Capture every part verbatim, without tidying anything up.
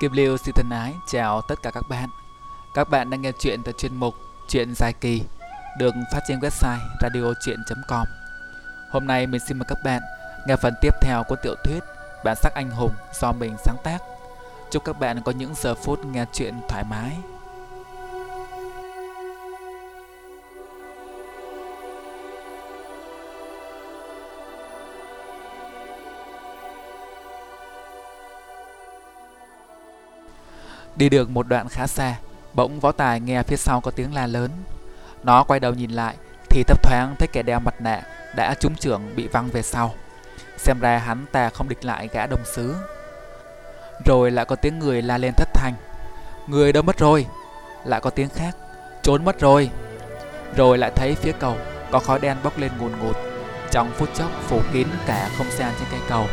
Kim Lưu xin thân ái chào tất cả các bạn. Các bạn đang nghe chuyện tại chuyên mục Chuyện dài kỳ được phát trên website radio chuyen chấm com. Hôm nay mình xin mời các bạn nghe phần tiếp theo của tiểu thuyết Bản sắc anh hùng do mình sáng tác. Chúc các bạn có những giờ phút nghe chuyện thoải mái. Đi được một đoạn khá xa, bỗng Võ Tài nghe phía sau có tiếng la lớn. Nó quay đầu nhìn lại thì thấp thoáng thấy kẻ đeo mặt nạ đã trúng chưởng bị văng về sau. Xem ra hắn ta không địch lại gã đồng xứ. Rồi lại có tiếng người la lên thất thanh. Người đâu mất rồi? Lại có tiếng khác. Trốn mất rồi. Rồi lại thấy phía cầu có khói đen bốc lên ngùn ngụt, trong phút chốc phủ kín cả không gian trên cây cầu.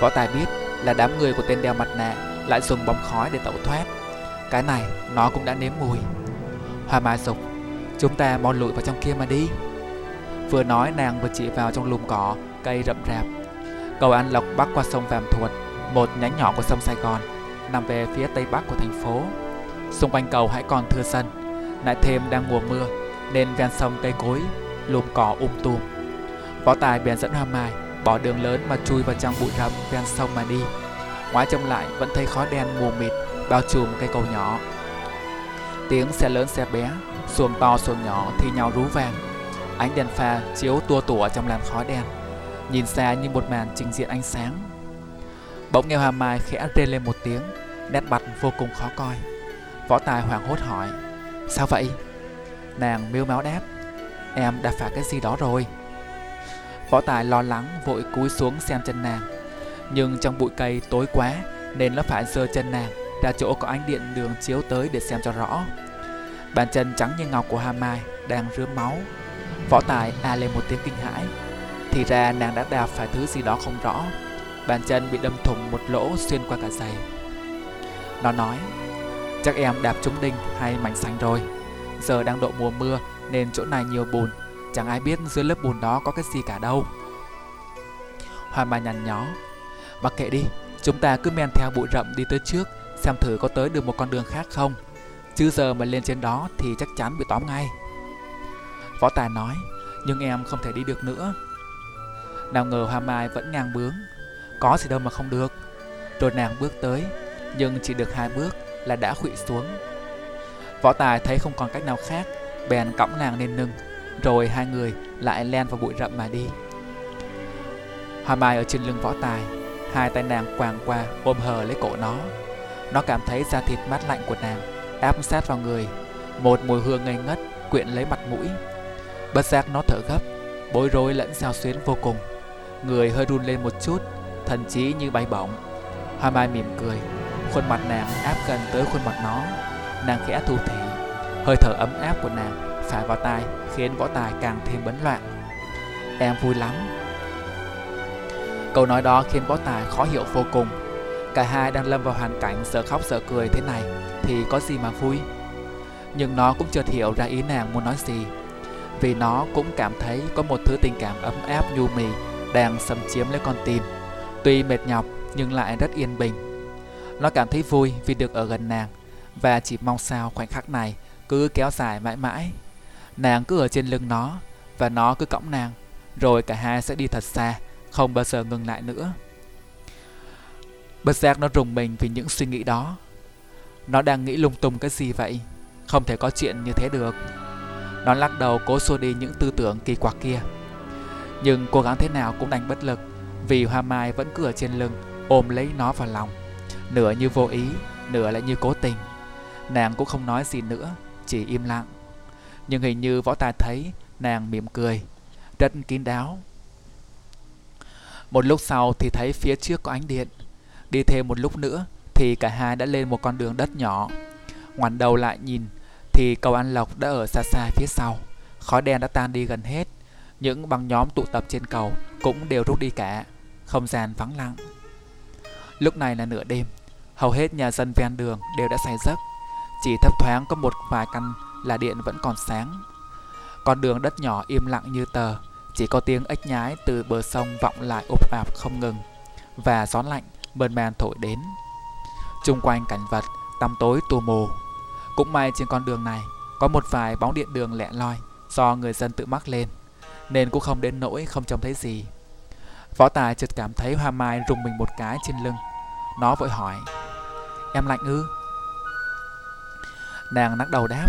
Võ Tài biết là đám người của tên đeo mặt nạ lại dùng bóng khói để tẩu thoát. Cái này nó cũng đã nếm mùi. Hoa Mai dục, chúng ta mau lụi vào trong kia mà đi. Vừa nói nàng vừa chỉ vào trong lùm cỏ cây rậm rạp. Cầu An Lộc bắc qua sông Vàm Thuật, một nhánh nhỏ của sông Sài Gòn, nằm về phía tây bắc của thành phố. Xung quanh cầu hãy còn thưa sân, lại thêm đang mùa mưa nên ven sông cây cối lùm cỏ um tùm. Võ Tài bèn dẫn Hoa Mai bỏ đường lớn mà chui vào trong bụi rậm ven sông mà đi. Ngoái trông lại vẫn thấy khói đen mù mịt bao trùm cây cầu nhỏ. Tiếng xe lớn xe bé, xuồng to xuồng nhỏ thi nhau rú vang. Ánh đèn pha chiếu tua tủa trong làn khói đen, nhìn xa như một màn trình diện ánh sáng. Bỗng nghe Hoa Mai khẽ rên lên một tiếng, nét mặt vô cùng khó coi. Võ Tài hoảng hốt hỏi, sao vậy? Nàng mếu máo đáp, em đã phải cái gì đó rồi. Võ Tài lo lắng vội cúi xuống xem chân nàng, nhưng trong bụi cây tối quá nên nó phải giơ chân nàng ra chỗ có ánh điện đường chiếu tới để xem cho rõ. Bàn chân trắng như ngọc của Hoa Mai đang rướm máu. Võ Tài a lên một tiếng kinh hãi. Thì ra nàng đã đạp phải thứ gì đó không rõ. Bàn chân bị đâm thủng một lỗ xuyên qua cả giày. Nó nói, chắc em đạp trúng đinh hay mảnh sành rồi. Giờ đang độ mùa mưa nên chỗ này nhiều bùn, chẳng ai biết dưới lớp bùn đó có cái gì cả đâu. Hoa Mai nhăn nhó, mặc kệ đi, chúng ta cứ men theo bụi rậm đi tới trước, xem thử có tới được một con đường khác không. Chứ giờ mà lên trên đó thì chắc chắn bị tóm ngay. Võ Tài nói, nhưng em không thể đi được nữa. Nào ngờ Hoa Mai vẫn ngang bướng, có gì đâu mà không được. Rồi nàng bước tới, nhưng chỉ được hai bước là đã khuỵu xuống. Võ Tài thấy không còn cách nào khác, bèn cõng nàng lên lưng, rồi hai người lại len vào bụi rậm mà đi. Hoa Mai ở trên lưng Võ Tài, hai tay nàng quàng qua ôm hờ lấy cổ nó. Nó cảm thấy da thịt mát lạnh của nàng áp sát vào người, một mùi hương ngây ngất quyện lấy mặt mũi. Bất giác nó thở gấp, bối rối lẫn xao xuyến vô cùng, người hơi run lên một chút, thần trí như bay bổng. Hoa Mai mỉm cười, khuôn mặt nàng áp gần tới khuôn mặt nó, nàng khẽ thu thị, hơi thở ấm áp của nàng phả vào tai khiến Võ Tài càng thêm bấn loạn. Em vui lắm. Câu nói đó khiến Võ Tài khó hiểu vô cùng. Cả hai đang lâm vào hoàn cảnh sợ khóc sợ cười thế này thì có gì mà vui. Nhưng nó cũng chợt hiểu ra ý nàng muốn nói gì, vì nó cũng cảm thấy có một thứ tình cảm ấm áp nhu mì đang xâm chiếm lấy con tim. Tuy mệt nhọc nhưng lại rất yên bình. Nó cảm thấy vui vì được ở gần nàng, và chỉ mong sao khoảnh khắc này cứ kéo dài mãi mãi. Nàng cứ ở trên lưng nó, và nó cứ cõng nàng, rồi cả hai sẽ đi thật xa, không bao giờ ngừng lại nữa. Bất giác nó rùng mình vì những suy nghĩ đó. Nó đang nghĩ lung tung cái gì vậy? Không thể có chuyện như thế được. Nó lắc đầu cố xua đi những tư tưởng kỳ quặc kia, nhưng cố gắng thế nào cũng đành bất lực, vì Hoa Mai vẫn cứ ở trên lưng ôm lấy nó vào lòng, nửa như vô ý, nửa lại như cố tình. Nàng cũng không nói gì nữa, chỉ im lặng. Nhưng hình như Võ Tài thấy nàng mỉm cười rất kín đáo. Một lúc sau thì thấy phía trước có ánh điện. Đi thêm một lúc nữa thì cả hai đã lên một con đường đất nhỏ. Ngoảnh đầu lại nhìn thì cầu An Lộc đã ở xa xa phía sau. Khói đen đã tan đi gần hết, những băng nhóm tụ tập trên cầu cũng đều rút đi cả. Không gian vắng lặng. Lúc này là nửa đêm, hầu hết nhà dân ven đường đều đã say giấc. Chỉ thấp thoáng có một vài căn là điện vẫn còn sáng. Con đường đất nhỏ im lặng như tờ, chỉ có tiếng ếch nhái từ bờ sông vọng lại ộp ạp không ngừng, và gió lạnh mơn man thổi đến. Chung quanh cảnh vật tăm tối tù mù. Cũng may trên con đường này có một vài bóng điện đường lẻ loi do người dân tự mắc lên, nên cũng không đến nỗi không trông thấy gì. Võ Tài chợt cảm thấy Hoa Mai rùng mình một cái trên lưng. Nó vội hỏi: "Em lạnh ư?" Nàng lắc đầu đáp: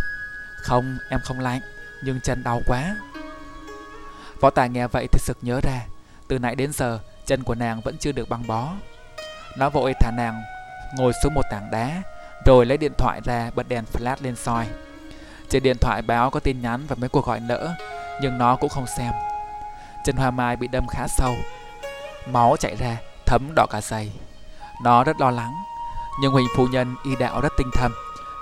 "Không, em không lạnh, nhưng chân đau quá." Võ Tài nghe vậy thì sực nhớ ra, từ nãy đến giờ chân của nàng vẫn chưa được băng bó. Nó vội thả nàng ngồi xuống một tảng đá, rồi lấy điện thoại ra bật đèn flash lên soi. Trên điện thoại báo có tin nhắn và mấy cuộc gọi nữa, nhưng nó cũng không xem. Chân Hoa Mai bị đâm khá sâu, máu chảy ra thấm đỏ cả giày. Nó rất lo lắng, nhưng Huỳnh phu nhân y đạo rất tinh thâm,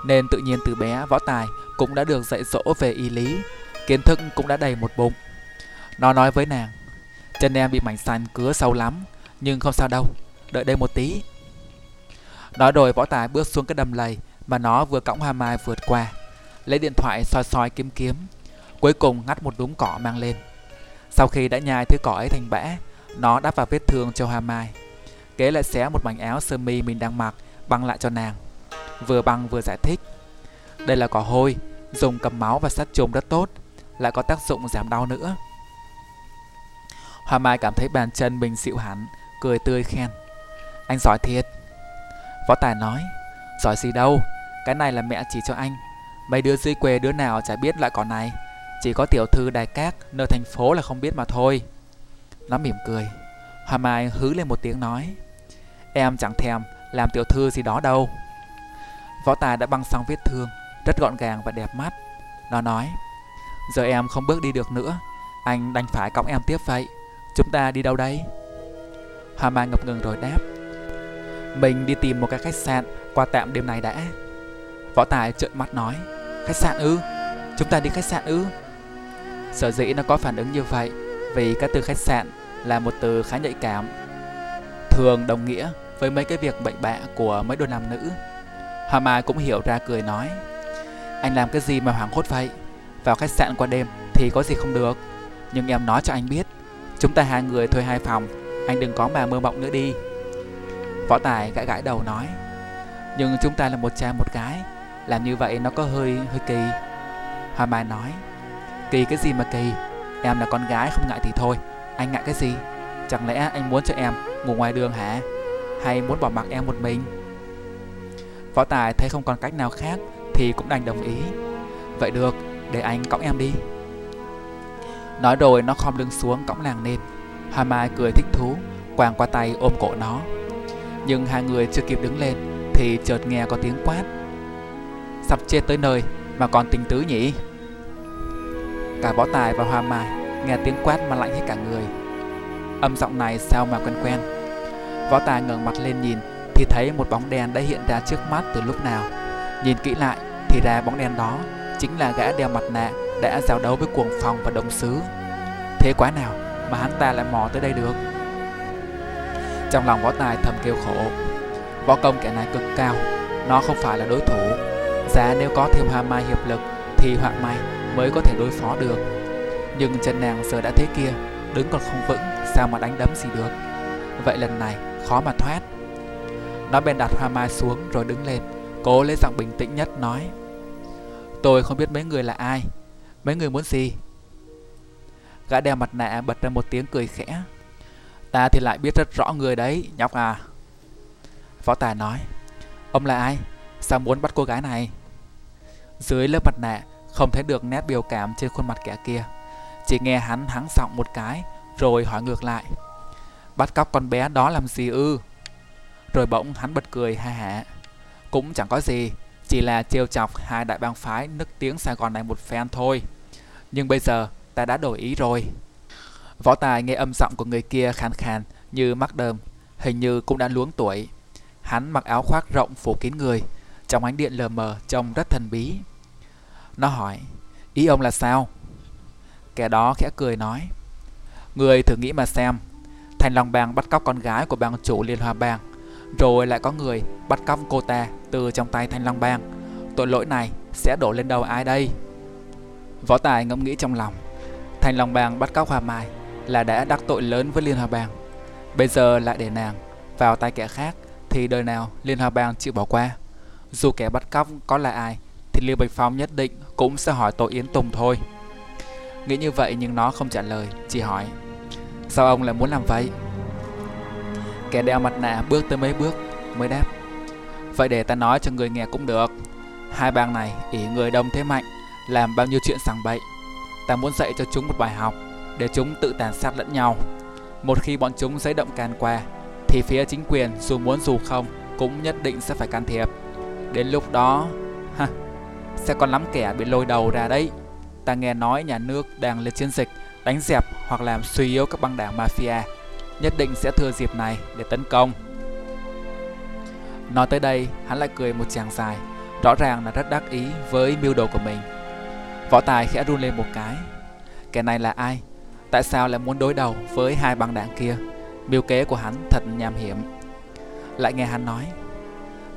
nên tự nhiên từ bé Võ Tài cũng đã được dạy dỗ về y lý, kiến thức cũng đã đầy một bụng. Nó nói với nàng: "Chân em bị mảnh sàn cứa sâu lắm, nhưng không sao đâu, đợi đây một tí." Nói rồi Võ Tài bước xuống cái đầm lầy mà nó vừa cõng Hoa Mai vượt qua, lấy điện thoại soi soi kiếm kiếm, cuối cùng ngắt một đống cỏ mang lên. Sau khi đã nhai thứ cỏ ấy thành bã, nó đắp vào vết thương cho Hoa Mai, kế lại xé một mảnh áo sơ mi mình đang mặc băng lại cho nàng. Vừa băng vừa giải thích: "Đây là cỏ hôi, dùng cầm máu và sát trùng rất tốt, lại có tác dụng giảm đau nữa." Hoa Mai cảm thấy bàn chân mình xịu hẳn, cười tươi khen: "Anh giỏi thiệt." Võ Tài nói: "Giỏi gì đâu, cái này là mẹ chỉ cho anh. Mấy đứa dưới quê đứa nào chả biết loại cỏ này, chỉ có tiểu thư đài cát nơi thành phố là không biết mà thôi." Nó mỉm cười. Hoa Mai hứ lên một tiếng nói: "Em chẳng thèm làm tiểu thư gì đó đâu." Võ Tài đã băng xong vết thương, rất gọn gàng và đẹp mắt. Nó nói: "Giờ em không bước đi được nữa, anh đành phải cõng em tiếp vậy. Chúng ta đi đâu đây?" Hoa Mai ngập ngừng rồi đáp: "Mình đi tìm một cái khách sạn qua tạm đêm này đã." Võ Tài trợn mắt nói: "Khách sạn ư? Chúng ta đi khách sạn ư?" Sở dĩ nó có phản ứng như vậy vì cái từ khách sạn là một từ khá nhạy cảm, thường đồng nghĩa với mấy cái việc bậy bạ của mấy đôi nam nữ. Hoa Mai cũng hiểu ra cười nói: "Anh làm cái gì mà hoảng hốt vậy? Vào khách sạn qua đêm thì có gì không được. Nhưng em nói cho anh biết, chúng ta hai người thuê hai phòng, anh đừng có mà mơ mộng nữa đi." Võ Tài gãi gãi đầu nói: "Nhưng chúng ta là một trai một gái, làm như vậy nó có hơi hơi kỳ." Hoa Mai nói: "Kỳ cái gì mà kỳ, em là con gái không ngại thì thôi, anh ngại cái gì? Chẳng lẽ anh muốn cho em ngủ ngoài đường hả? Hay muốn bỏ mặc em một mình?" Võ Tài thấy không còn cách nào khác thì cũng đành đồng ý: "Vậy được, để anh cõng em đi." Nói rồi nó khom lưng xuống cõng nàng lên. Hoa Mai cười thích thú, quàng qua tay ôm cổ nó. Nhưng hai người chưa kịp đứng lên thì chợt nghe có tiếng quát: "Sắp chết tới nơi mà còn tình tứ nhỉ?" Cả Võ Tài và Hoa Mai nghe tiếng quát mà lạnh hết cả người. Âm giọng này sao mà quen quen. Võ Tài ngẩng mặt lên nhìn thì thấy một bóng đen đã hiện ra trước mắt từ lúc nào. Nhìn kỹ lại thì ra bóng đen đó chính là gã đeo mặt nạ đã giao đấu với Cuồng Phong và Đồng Sứ. Thế quá nào mà hắn ta lại mò tới đây được. Trong lòng Võ Tài thầm kêu khổ. Võ công kẻ này cực cao, nó không phải là đối thủ. Giá nếu có thêm Hoa Mai hiệp lực thì Hoa Mai mới có thể đối phó được. Nhưng chân nàng giờ đã thế kia, đứng còn không vững, sao mà đánh đấm gì được. Vậy lần này khó mà thoát. Nó bèn đặt Hoa Mai xuống rồi đứng lên, cố lấy giọng bình tĩnh nhất nói: "Tôi không biết mấy người là ai. Mấy người muốn gì?" Gã đeo mặt nạ bật ra một tiếng cười khẽ: "Ta thì lại biết rất rõ người đấy, nhóc à." Võ Tài nói: "Ông là ai? Sao muốn bắt cô gái này?" Dưới lớp mặt nạ không thấy được nét biểu cảm trên khuôn mặt kẻ kia, chỉ nghe hắn hắng giọng một cái rồi hỏi ngược lại: "Bắt cóc con bé đó làm gì ư?" Rồi bỗng hắn bật cười ha hả: "Cũng chẳng có gì, chỉ là trêu chọc hai đại bang phái nức tiếng Sài Gòn này một phen thôi. Nhưng bây giờ ta đã đổi ý rồi." Võ Tài nghe âm giọng của người kia khàn khàn như mắc đờm, hình như cũng đã luống tuổi. Hắn mặc áo khoác rộng phủ kín người, trong ánh điện lờ mờ trông rất thần bí. Nó hỏi: "Ý ông là sao?" Kẻ đó khẽ cười nói: "Người thử nghĩ mà xem, Thành Long Bang bắt cóc con gái của bang chủ Liên Hoa Bang, rồi lại có người bắt cóc cô ta từ trong tay Thành Long Bang. Tội lỗi này sẽ đổ lên đầu ai đây?" Võ Tài ngẫm nghĩ trong lòng. Thành Long Bang bắt cóc Hoa Mai là đã đắc tội lớn với Liên Hoa Bang, bây giờ lại để nàng vào tay kẻ khác thì đời nào Liên Hoa Bang chịu bỏ qua. Dù kẻ bắt cóc có là ai thì Lưu Bạch Phong nhất định cũng sẽ hỏi Tô Yến Tùng thôi. Nghĩ như vậy nhưng nó không trả lời, chỉ hỏi: "Sao ông lại muốn làm vậy?" Kẻ đeo mặt nạ bước tới mấy bước mới đáp: "Vậy để ta nói cho người nghe cũng được. Hai bang này ỷ người đông thế mạnh, làm bao nhiêu chuyện sằng bậy. Ta muốn dạy cho chúng một bài học, để chúng tự tàn sát lẫn nhau. Một khi bọn chúng giấy động can qua thì phía chính quyền dù muốn dù không cũng nhất định sẽ phải can thiệp. Đến lúc đó ha, sẽ còn lắm kẻ bị lôi đầu ra đấy. Ta nghe nói nhà nước đang lên chiến dịch đánh dẹp hoặc làm suy yếu các băng đảng mafia, nhất định sẽ thừa dịp này để tấn công." Nói tới đây hắn lại cười một tràng dài, rõ ràng là rất đắc ý với mưu đồ của mình. Võ Tài khẽ run lên một cái. Kẻ này là ai? Tại sao lại muốn đối đầu với hai băng đảng kia? Mưu kế của hắn thật nham hiểm. Lại nghe hắn nói: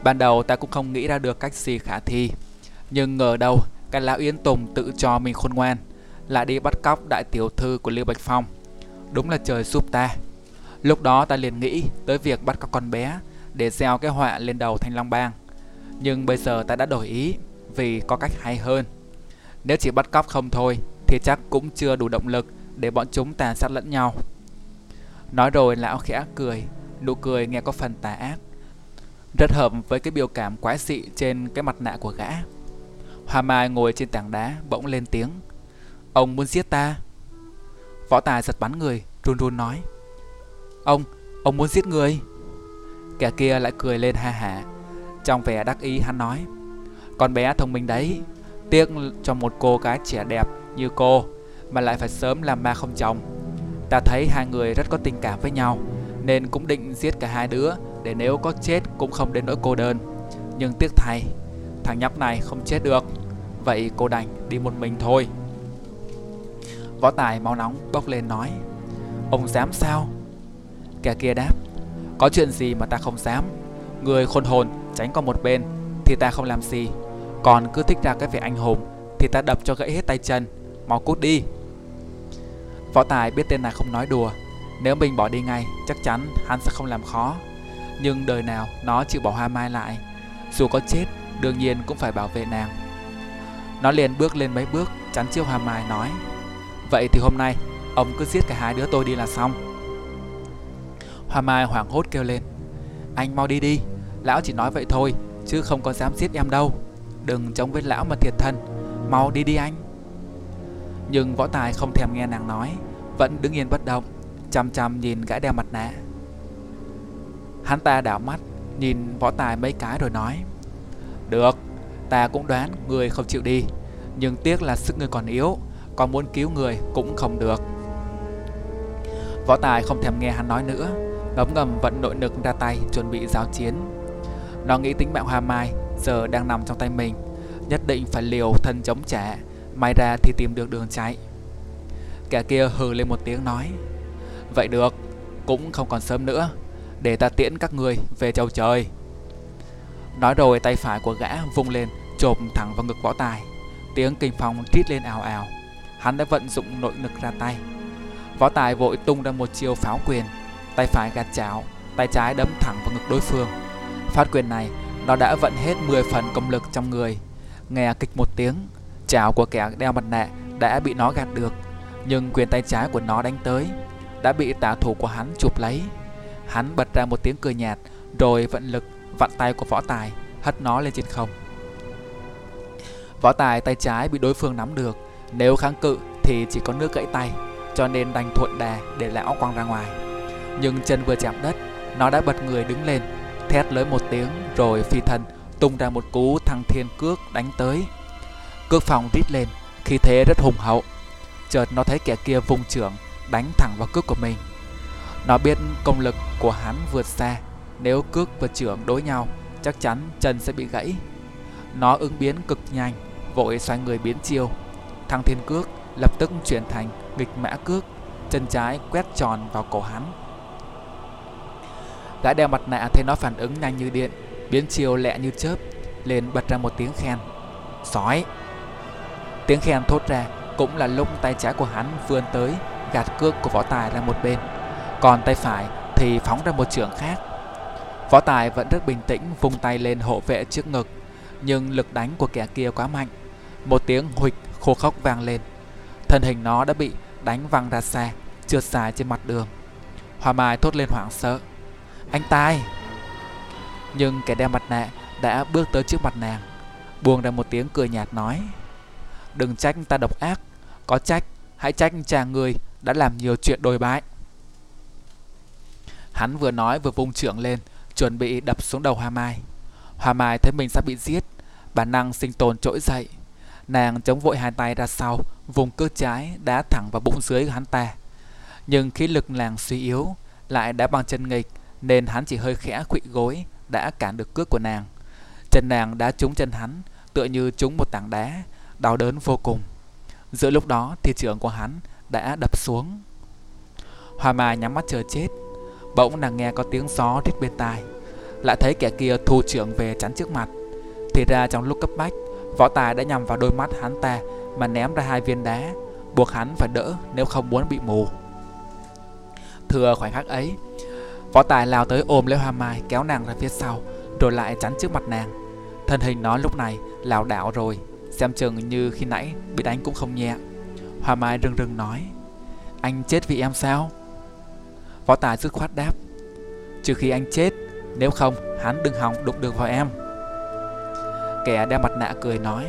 "Ban đầu ta cũng không nghĩ ra được cách gì khả thi, nhưng ngờ đâu cái lão Yến Tùng tự cho mình khôn ngoan, lại đi bắt cóc đại tiểu thư của Lưu Bạch Phong. Đúng là trời giúp ta. Lúc đó ta liền nghĩ tới việc bắt cóc con bé để gieo cái họa lên đầu Thành Long Bang. Nhưng bây giờ ta đã đổi ý, vì có cách hay hơn. Nếu chỉ bắt cóc không thôi thì chắc cũng chưa đủ động lực để bọn chúng tàn sát lẫn nhau." Nói rồi lão khẽ cười, nụ cười nghe có phần tà ác, rất hợp với cái biểu cảm quái dị trên cái mặt nạ của gã. Hoa Mai ngồi trên tảng đá bỗng lên tiếng: "Ông muốn giết ta?" Võ Tài giật bắn người, run run nói: Ông, ông muốn giết người?" Kẻ kia lại cười lên ha hả. Trong vẻ đắc ý hắn nói: "Con bé thông minh đấy, tiếc cho một cô gái trẻ đẹp như cô mà lại phải sớm làm ma không chồng. Ta thấy hai người rất có tình cảm với nhau, nên cũng định giết cả hai đứa, để nếu có chết cũng không đến nỗi cô đơn. Nhưng tiếc thay, thằng nhóc này không chết được. Vậy cô đành đi một mình thôi." Võ Tài máu nóng bốc lên nói: "Ông dám sao?" Kẻ kia đáp: "Có chuyện gì mà ta không dám. Người khôn hồn tránh qua một bên thì ta không làm gì, còn cứ thích ra cái vẻ anh hùng thì ta đập cho gãy hết tay chân. Mau cút đi." Võ Tài biết tên này không nói đùa, nếu mình bỏ đi ngay chắc chắn hắn sẽ không làm khó. Nhưng đời nào nó chịu bỏ Hoa Mai lại, dù có chết đương nhiên cũng phải bảo vệ nàng. Nó liền bước lên mấy bước, chắn chiêu Hoa Mai nói: "Vậy thì hôm nay ông cứ giết cả hai đứa tôi đi là xong." Hoa Mai hoảng hốt kêu lên: "Anh mau đi đi, lão chỉ nói vậy thôi chứ không có dám giết em đâu. Đừng chống với lão mà thiệt thân, mau đi đi anh." Nhưng Võ Tài không thèm nghe nàng nói, vẫn đứng yên bất động, chằm chằm nhìn gã đeo mặt nạ. Hắn ta đảo mắt nhìn Võ Tài mấy cái rồi nói: "Được, ta cũng đoán người không chịu đi, nhưng tiếc là sức người còn yếu, còn muốn cứu người cũng không được." Võ Tài không thèm nghe hắn nói nữa, ngấm ngầm vận nội lực ra tay chuẩn bị giao chiến. Nó nghĩ tính mạng Hoa Mai giờ đang nằm trong tay mình, nhất định phải liều thân chống trả, may ra thì tìm được đường chạy. Kẻ kia hừ lên một tiếng nói: "Vậy được, cũng không còn sớm nữa, để ta tiễn các người về châu trời." Nói rồi tay phải của gã vung lên, chộp thẳng vào ngực Võ Tài. Tiếng kinh phong rít lên ào ào. Hắn đã vận dụng nội lực ra tay. Võ Tài vội tung ra một chiêu pháo quyền, tay phải gạt chảo, tay trái đấm thẳng vào ngực đối phương. Phát quyền này nó đã vận hết mười phần công lực trong người. Nghe kịch một tiếng, chảo của kẻ đeo mặt nạ đã bị nó gạt được, nhưng quyền tay trái của nó đánh tới đã bị tả thủ của hắn chụp lấy. Hắn bật ra một tiếng cười nhạt, rồi vận lực vặn tay của Võ Tài, hất nó lên trên không. Võ Tài tay trái bị đối phương nắm được, nếu kháng cự thì chỉ có nước gãy tay, cho nên đành thuận đà để lão quăng ra ngoài. Nhưng chân vừa chạm đất, nó đã bật người đứng lên, thét lớn một tiếng rồi phi thân tung ra một cú thăng thiên cước đánh tới. Cước phòng rít lên, khí thế rất hùng hậu. Chợt nó thấy kẻ kia vùng chưởng đánh thẳng vào cước của mình. Nó biết công lực của hắn vượt xa, nếu cước và chưởng đối nhau chắc chắn chân sẽ bị gãy. Nó ứng biến cực nhanh, vội xoay người biến chiêu. Thăng thiên cước lập tức chuyển thành nghịch mã cước, chân trái quét tròn vào cổ hắn. Gã đeo mặt nạ thấy nó phản ứng nhanh như điện, biến chiêu lẹ như chớp, liền bật ra một tiếng khen: "Sói!" Tiếng khen thốt ra cũng là lúc tay trái của hắn vươn tới gạt cước của Võ Tài ra một bên, còn tay phải thì phóng ra một chưởng khác. Phó Tài vẫn rất bình tĩnh vung tay lên hộ vệ trước ngực, nhưng lực đánh của kẻ kia quá mạnh. Một tiếng huỵch khô khốc vang lên, thân hình nó đã bị đánh văng ra xa, trượt dài trên mặt đường. Hoa Mai thốt lên hoảng sợ: "Anh Tài!" Nhưng kẻ đeo mặt nạ đã bước tới trước mặt nàng, buông ra một tiếng cười nhạt nói: "Đừng trách ta độc ác, có trách hãy trách chàng người đã làm nhiều chuyện đồi bại." Hắn vừa nói vừa vung chưởng lên, chuẩn bị đập xuống đầu Hoa Mai. Hoa Mai thấy mình sắp bị giết, bản năng sinh tồn trỗi dậy. Nàng chống vội hai tay ra sau, vùng cước trái đá thẳng vào bụng dưới của hắn ta. Nhưng khí lực nàng suy yếu, lại đá bằng chân nghịch, nên hắn chỉ hơi khẽ khuỵu gối đã cản được cước của nàng. Chân nàng đá trúng chân hắn, tựa như trúng một tảng đá, đau đớn vô cùng. Giữa lúc đó thì chưởng của hắn đã đập xuống. Hoa Mai nhắm mắt chờ chết. Bỗng nàng nghe có tiếng gió rít bên tai, lại thấy kẻ kia thu chưởng về chắn trước mặt. Thì ra trong lúc cấp bách, Võ Tài đã nhằm vào đôi mắt hắn ta mà ném ra hai viên đá, buộc hắn phải đỡ nếu không muốn bị mù. Thừa khoảnh khắc ấy, Võ Tài lao tới ôm lấy Hoa Mai, kéo nàng ra phía sau, rồi lại chắn trước mặt nàng. Thân hình nó lúc này lảo đảo rồi, xem chừng như khi nãy bị đánh cũng không nhẹ. Hoa Mai rưng rưng nói: "Anh chết vì em sao?" Võ Tài dứt khoát đáp: "Trừ khi anh chết, nếu không hắn đừng hòng đụng được vào em." Kẻ đeo mặt nạ cười nói: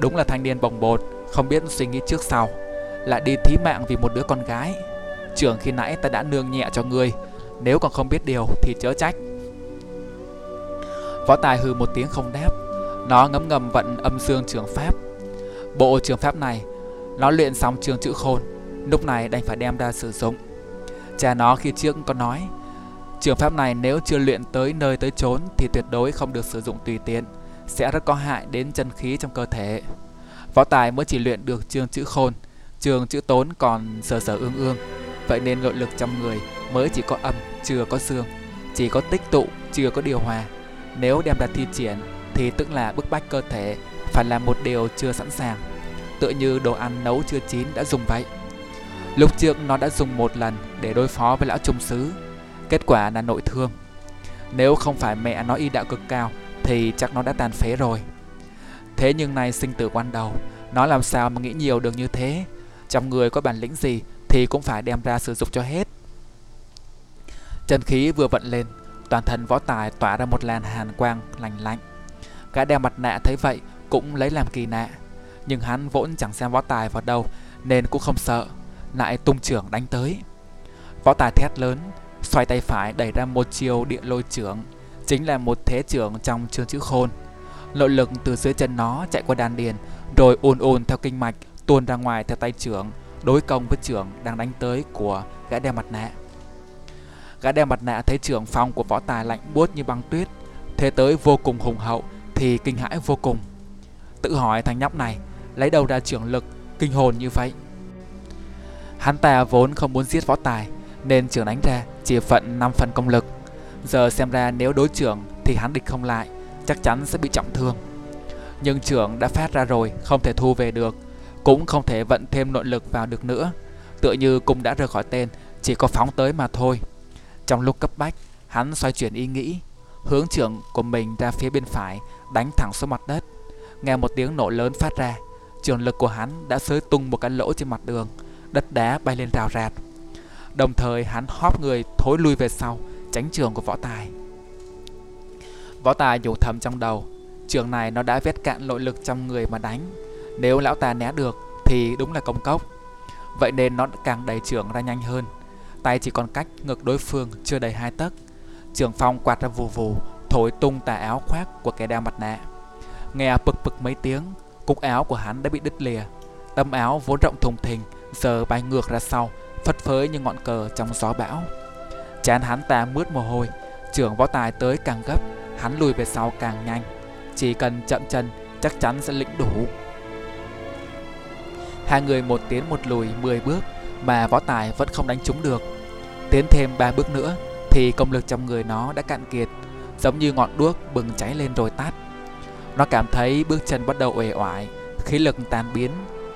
"Đúng là thanh niên bồng bột, không biết suy nghĩ trước sau, lại đi thí mạng vì một đứa con gái. Chưởng khi nãy ta đã nương nhẹ cho ngươi, nếu còn không biết điều thì chớ trách." Võ Tài hừ một tiếng không đáp. Nó ngấm ngầm vận âm dương trường pháp. Bộ trường pháp này nó luyện xong trường chữ khôn, lúc này đành phải đem ra sử dụng. Cha nó khi trước có nói, trường pháp này nếu chưa luyện tới nơi tới chốn thì tuyệt đối không được sử dụng tùy tiện, sẽ rất có hại đến chân khí trong cơ thể. Võ Tài mới chỉ luyện được trường chữ khôn, trường chữ tốn còn sờ sờ ương ương, vậy nên nội lực trong người mới chỉ có âm chưa có dương, chỉ có tích tụ chưa có điều hòa. Nếu đem ra thi triển thì tức là bức bách cơ thể phải làm một điều chưa sẵn sàng, tựa như đồ ăn nấu chưa chín đã dùng vậy. Lúc trước nó đã dùng một lần để đối phó với lão trung sứ, kết quả là nội thương. Nếu không phải mẹ nó y đạo cực cao thì chắc nó đã tàn phế rồi. Thế nhưng nay sinh tử quan đầu, nó làm sao mà nghĩ nhiều được như thế. Trong người có bản lĩnh gì thì cũng phải đem ra sử dụng cho hết. Chân khí vừa vận lên, toàn thân Võ Tài tỏa ra một làn hàn quang lành lạnh. Gã đeo mặt nạ thấy vậy cũng lấy làm kỳ lạ, nhưng hắn vốn chẳng xem Võ Tài vào đâu nên cũng không sợ, lại tung chưởng đánh tới. Võ Tài thét lớn, xoay tay phải đẩy ra một chiều địa lôi chưởng, chính là một thế chưởng trong chương chữ khôn. Nội lực từ dưới chân nó chạy qua đan điền, rồi ùn ùn theo kinh mạch tuôn ra ngoài theo tay chưởng, đối công với chưởng đang đánh tới của gã đeo mặt nạ. Gã đeo mặt nạ thấy chưởng phong của Võ Tài lạnh buốt như băng tuyết, thế tới vô cùng hùng hậu thì kinh hãi vô cùng, tự hỏi thằng nhóc này lấy đâu ra chưởng lực kinh hồn như vậy. Hắn ta vốn không muốn giết Võ Tài nên chưởng đánh ra chỉ phận năm phần công lực. Giờ xem ra nếu đối chưởng thì hắn địch không lại, chắc chắn sẽ bị trọng thương. Nhưng chưởng đã phát ra rồi, không thể thu về được, cũng không thể vận thêm nội lực vào được nữa, tựa như cung đã rời khỏi tên, chỉ có phóng tới mà thôi. Trong lúc cấp bách, hắn xoay chuyển ý nghĩ, hướng chưởng của mình ra phía bên phải, đánh thẳng xuống mặt đất. Nghe một tiếng nổ lớn phát ra, chưởng lực của hắn đã xới tung một cái lỗ trên mặt đường, đất đá bay lên rào rạt. Đồng thời hắn hóp người thối lui về sau, tránh chưởng của Võ Tài. Võ Tài nhủ thầm trong đầu, chưởng này nó đã vét cạn nội lực trong người mà đánh, nếu lão ta né được thì đúng là công cốc. Vậy nên nó càng đẩy chưởng ra nhanh hơn, tay chỉ còn cách ngực đối phương chưa đầy hai tấc, chưởng phong quạt ra vù vù, thổi tung tà áo khoác của kẻ đeo mặt nạ. Nghe bực bực mấy tiếng, cúc áo của hắn đã bị đứt lìa, tấm áo vốn rộng thùng thình giờ bay ngược ra sau, phất phới như ngọn cờ trong gió bão. Chán hắn ta mướt mồ hôi, chưởng Võ Tài tới càng gấp, hắn lùi về sau càng nhanh, chỉ cần chậm chân chắc chắn sẽ lĩnh đủ. Hai người một tiến một lùi mười bước mà Võ Tài vẫn không đánh trúng được. Tiến thêm ba bước nữa thì công lực trong người nó đã cạn kiệt, giống như ngọn đuốc bừng cháy lên rồi tắt. Nó cảm thấy bước chân bắt đầu uể oải, khí lực tan biến,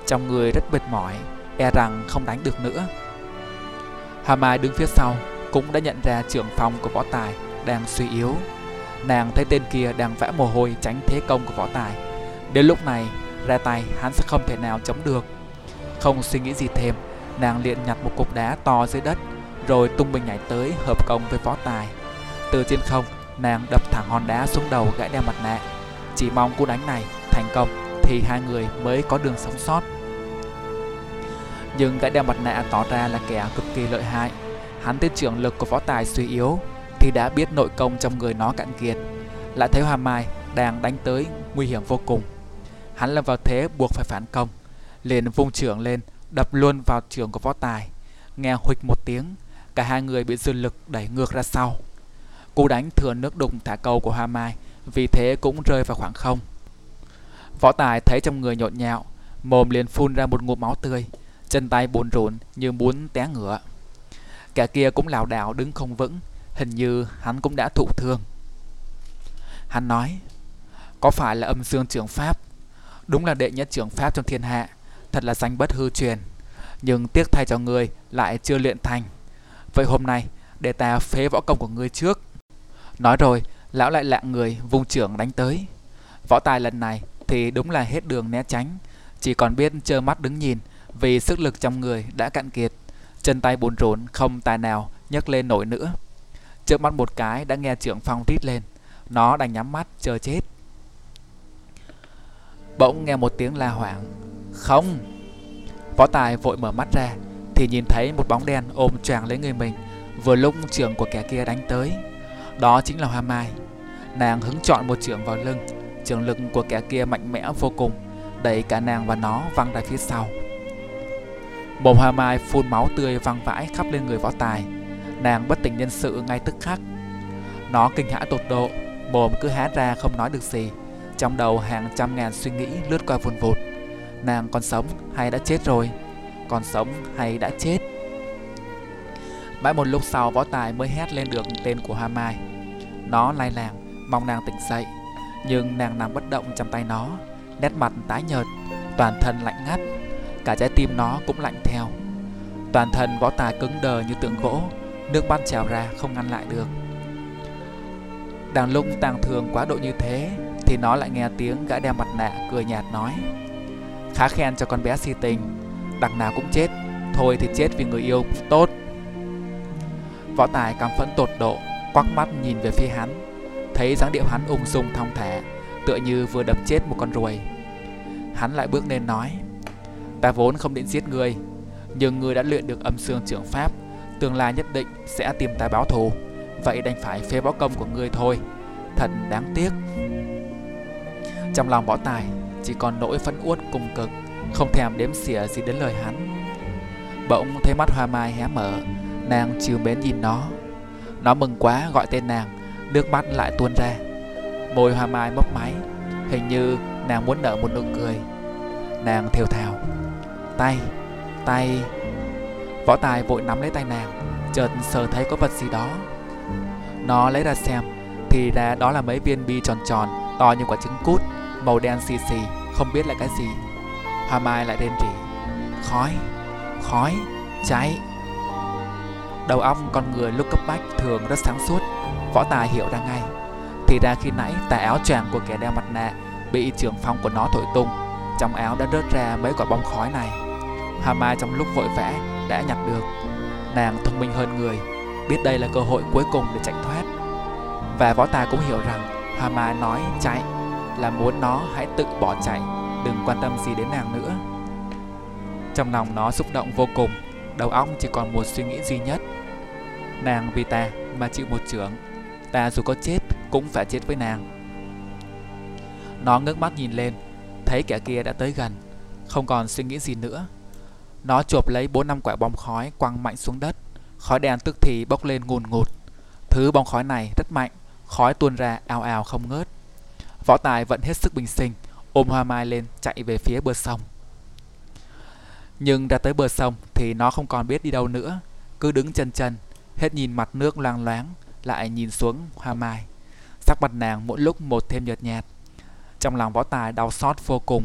trong người rất mệt mỏi, e rằng không đánh được nữa. Hà Mai đứng phía sau cũng đã nhận ra chưởng phong của Võ Tài đang suy yếu. Nàng thấy tên kia đang vã mồ hôi tránh thế công của võ tài. Đến lúc này ra tay hắn sẽ không thể nào chống được. Không suy nghĩ gì thêm, nàng liền nhặt một cục đá to dưới đất, rồi tung mình nhảy tới hợp công với võ tài. Từ trên không, nàng đập thẳng hòn đá xuống đầu gã đeo mặt nạ. Chỉ mong cú đánh này thành công thì hai người mới có đường sống sót. Nhưng gã đeo mặt nạ tỏ ra là kẻ cực kỳ lợi hại. Hắn thấy trưởng lực của võ tài suy yếu thì đã biết nội công trong người nó cạn kiệt, lại thấy Hoa Mai đang đánh tới nguy hiểm vô cùng. Hắn lâm vào thế buộc phải phản công, liền vung trưởng lên đập luôn vào trường của võ tài. Nghe huỵch một tiếng, cả hai người bị dư lực đẩy ngược ra sau. Cú đánh thừa nước đụng thả câu của Hoa Mai vì thế cũng rơi vào khoảng không. Võ tài thấy trong người nhộn nhạo, mồm liền phun ra một ngụm máu tươi, chân tay bồn rộn như muốn té ngửa. Kẻ kia cũng lảo đảo đứng không vững, hình như hắn cũng đã thụ thương. Hắn nói, có phải là Âm Dương trưởng pháp? Đúng là đệ nhất trưởng pháp trong thiên hạ, thật là danh bất hư truyền. Nhưng tiếc thay cho ngươi lại chưa luyện thành. Vậy hôm nay để ta phế võ công của ngươi trước. Nói rồi lão lại lạng người vung trưởng đánh tới. Võ tài lần này thì đúng là hết đường né tránh, chỉ còn biết trơ mắt đứng nhìn, vì sức lực trong người đã cạn kiệt, chân tay bồn rộn không tài nào nhấc lên nổi nữa. Chớp mắt một cái đã nghe trưởng phong rít lên, nó đành nhắm mắt chờ chết. Bỗng nghe một tiếng la hoảng, không! Võ tài vội mở mắt ra thì nhìn thấy một bóng đen ôm choàng lấy người mình, vừa lúc trưởng của kẻ kia đánh tới. Đó chính là Hoa Mai. Nàng hứng chọn một trưởng vào lưng, trưởng lực của kẻ kia mạnh mẽ vô cùng, đẩy cả nàng và nó văng ra phía sau. Mồm Hoa Mai phun máu tươi văng vãi khắp lên người võ tài. Nàng bất tỉnh nhân sự ngay tức khắc. Nó kinh hãi tột độ, mồm cứ há ra không nói được gì. Trong đầu hàng trăm ngàn suy nghĩ lướt qua vùn vụt. Nàng còn sống hay đã chết rồi? Còn sống hay đã chết? Mãi một lúc sau võ tài mới hét lên được tên của Hoa Mai. Nó lay làng mong nàng tỉnh dậy, nhưng nàng nằm bất động trong tay nó, nét mặt tái nhợt, toàn thân lạnh ngắt. Cả trái tim nó cũng lạnh theo. Toàn thân võ tài cứng đờ như tượng gỗ, nước mắt trào ra không ngăn lại được. Đang lúc tàng thường quá độ như thế thì nó lại nghe tiếng gã đeo mặt nạ cười nhạt nói, khá khen cho con bé si tình, đằng nào cũng chết, thôi thì chết vì người yêu cũng tốt. Võ tài cảm phẫn tột độ, quắc mắt nhìn về phía hắn, thấy dáng điệu hắn ung dung thong thả, tựa như vừa đập chết một con ruồi. Hắn lại bước lên nói, ta vốn không định giết ngươi, nhưng ngươi đã luyện được Âm Xương trưởng pháp, tương lai nhất định sẽ tìm ta báo thù, vậy đành phải phế võ công của ngươi thôi, thật đáng tiếc. Trong lòng võ tài chỉ còn nỗi phẫn uất cùng cực, không thèm đếm xỉa gì đến lời hắn. Bỗng thấy mắt Hoa Mai hé mở, nàng trìu mến nhìn nó. Nó mừng quá gọi tên nàng, nước mắt lại tuôn ra. Môi Hoa Mai mấp máy, hình như nàng muốn nở một nụ cười. Nàng thều thào, tay, tay. Võ tài vội nắm lấy tay nàng, chợt sờ thấy có vật gì đó. Nó lấy ra xem, thì ra đó là mấy viên bi tròn tròn, to như quả trứng cút, màu đen xì xì, không biết là cái gì. Hoa Mai lại rên rỉ, khói, khói, cháy. Đầu óc con người lúc cấp bách thường rất sáng suốt, võ tài hiểu ra ngay. Thì ra khi nãy tà áo choàng của kẻ đeo mặt nạ bị trưởng phong của nó thổi tung, trong áo đã rớt ra mấy quả bóng khói này. Hoa Mai trong lúc vội vã đã nhặt được. Nàng thông minh hơn người, biết đây là cơ hội cuối cùng để chạy thoát. Và võ tài cũng hiểu rằng Hoa Mai nói chạy là muốn nó hãy tự bỏ chạy, đừng quan tâm gì đến nàng nữa. Trong lòng nó xúc động vô cùng, đầu óc chỉ còn một suy nghĩ duy nhất, nàng vì ta mà chịu một chưởng, ta dù có chết cũng phải chết với nàng. Nó ngước mắt nhìn lên, thấy kẻ kia đã tới gần, không còn suy nghĩ gì nữa. Nó chộp lấy bốn năm quả bom khói quăng mạnh xuống đất, khói đen tức thì bốc lên ngùn ngụt. Thứ bom khói này rất mạnh, khói tuôn ra ào ào không ngớt. Võ tài vẫn hết sức bình sinh, ôm Hoa Mai lên chạy về phía bờ sông. Nhưng ra tới bờ sông thì nó không còn biết đi đâu nữa, cứ đứng chân chân, hết nhìn mặt nước loang loáng, lại nhìn xuống Hoa Mai. Sắc mặt nàng mỗi lúc một thêm nhợt nhạt. Trong lòng võ tài đau xót vô cùng.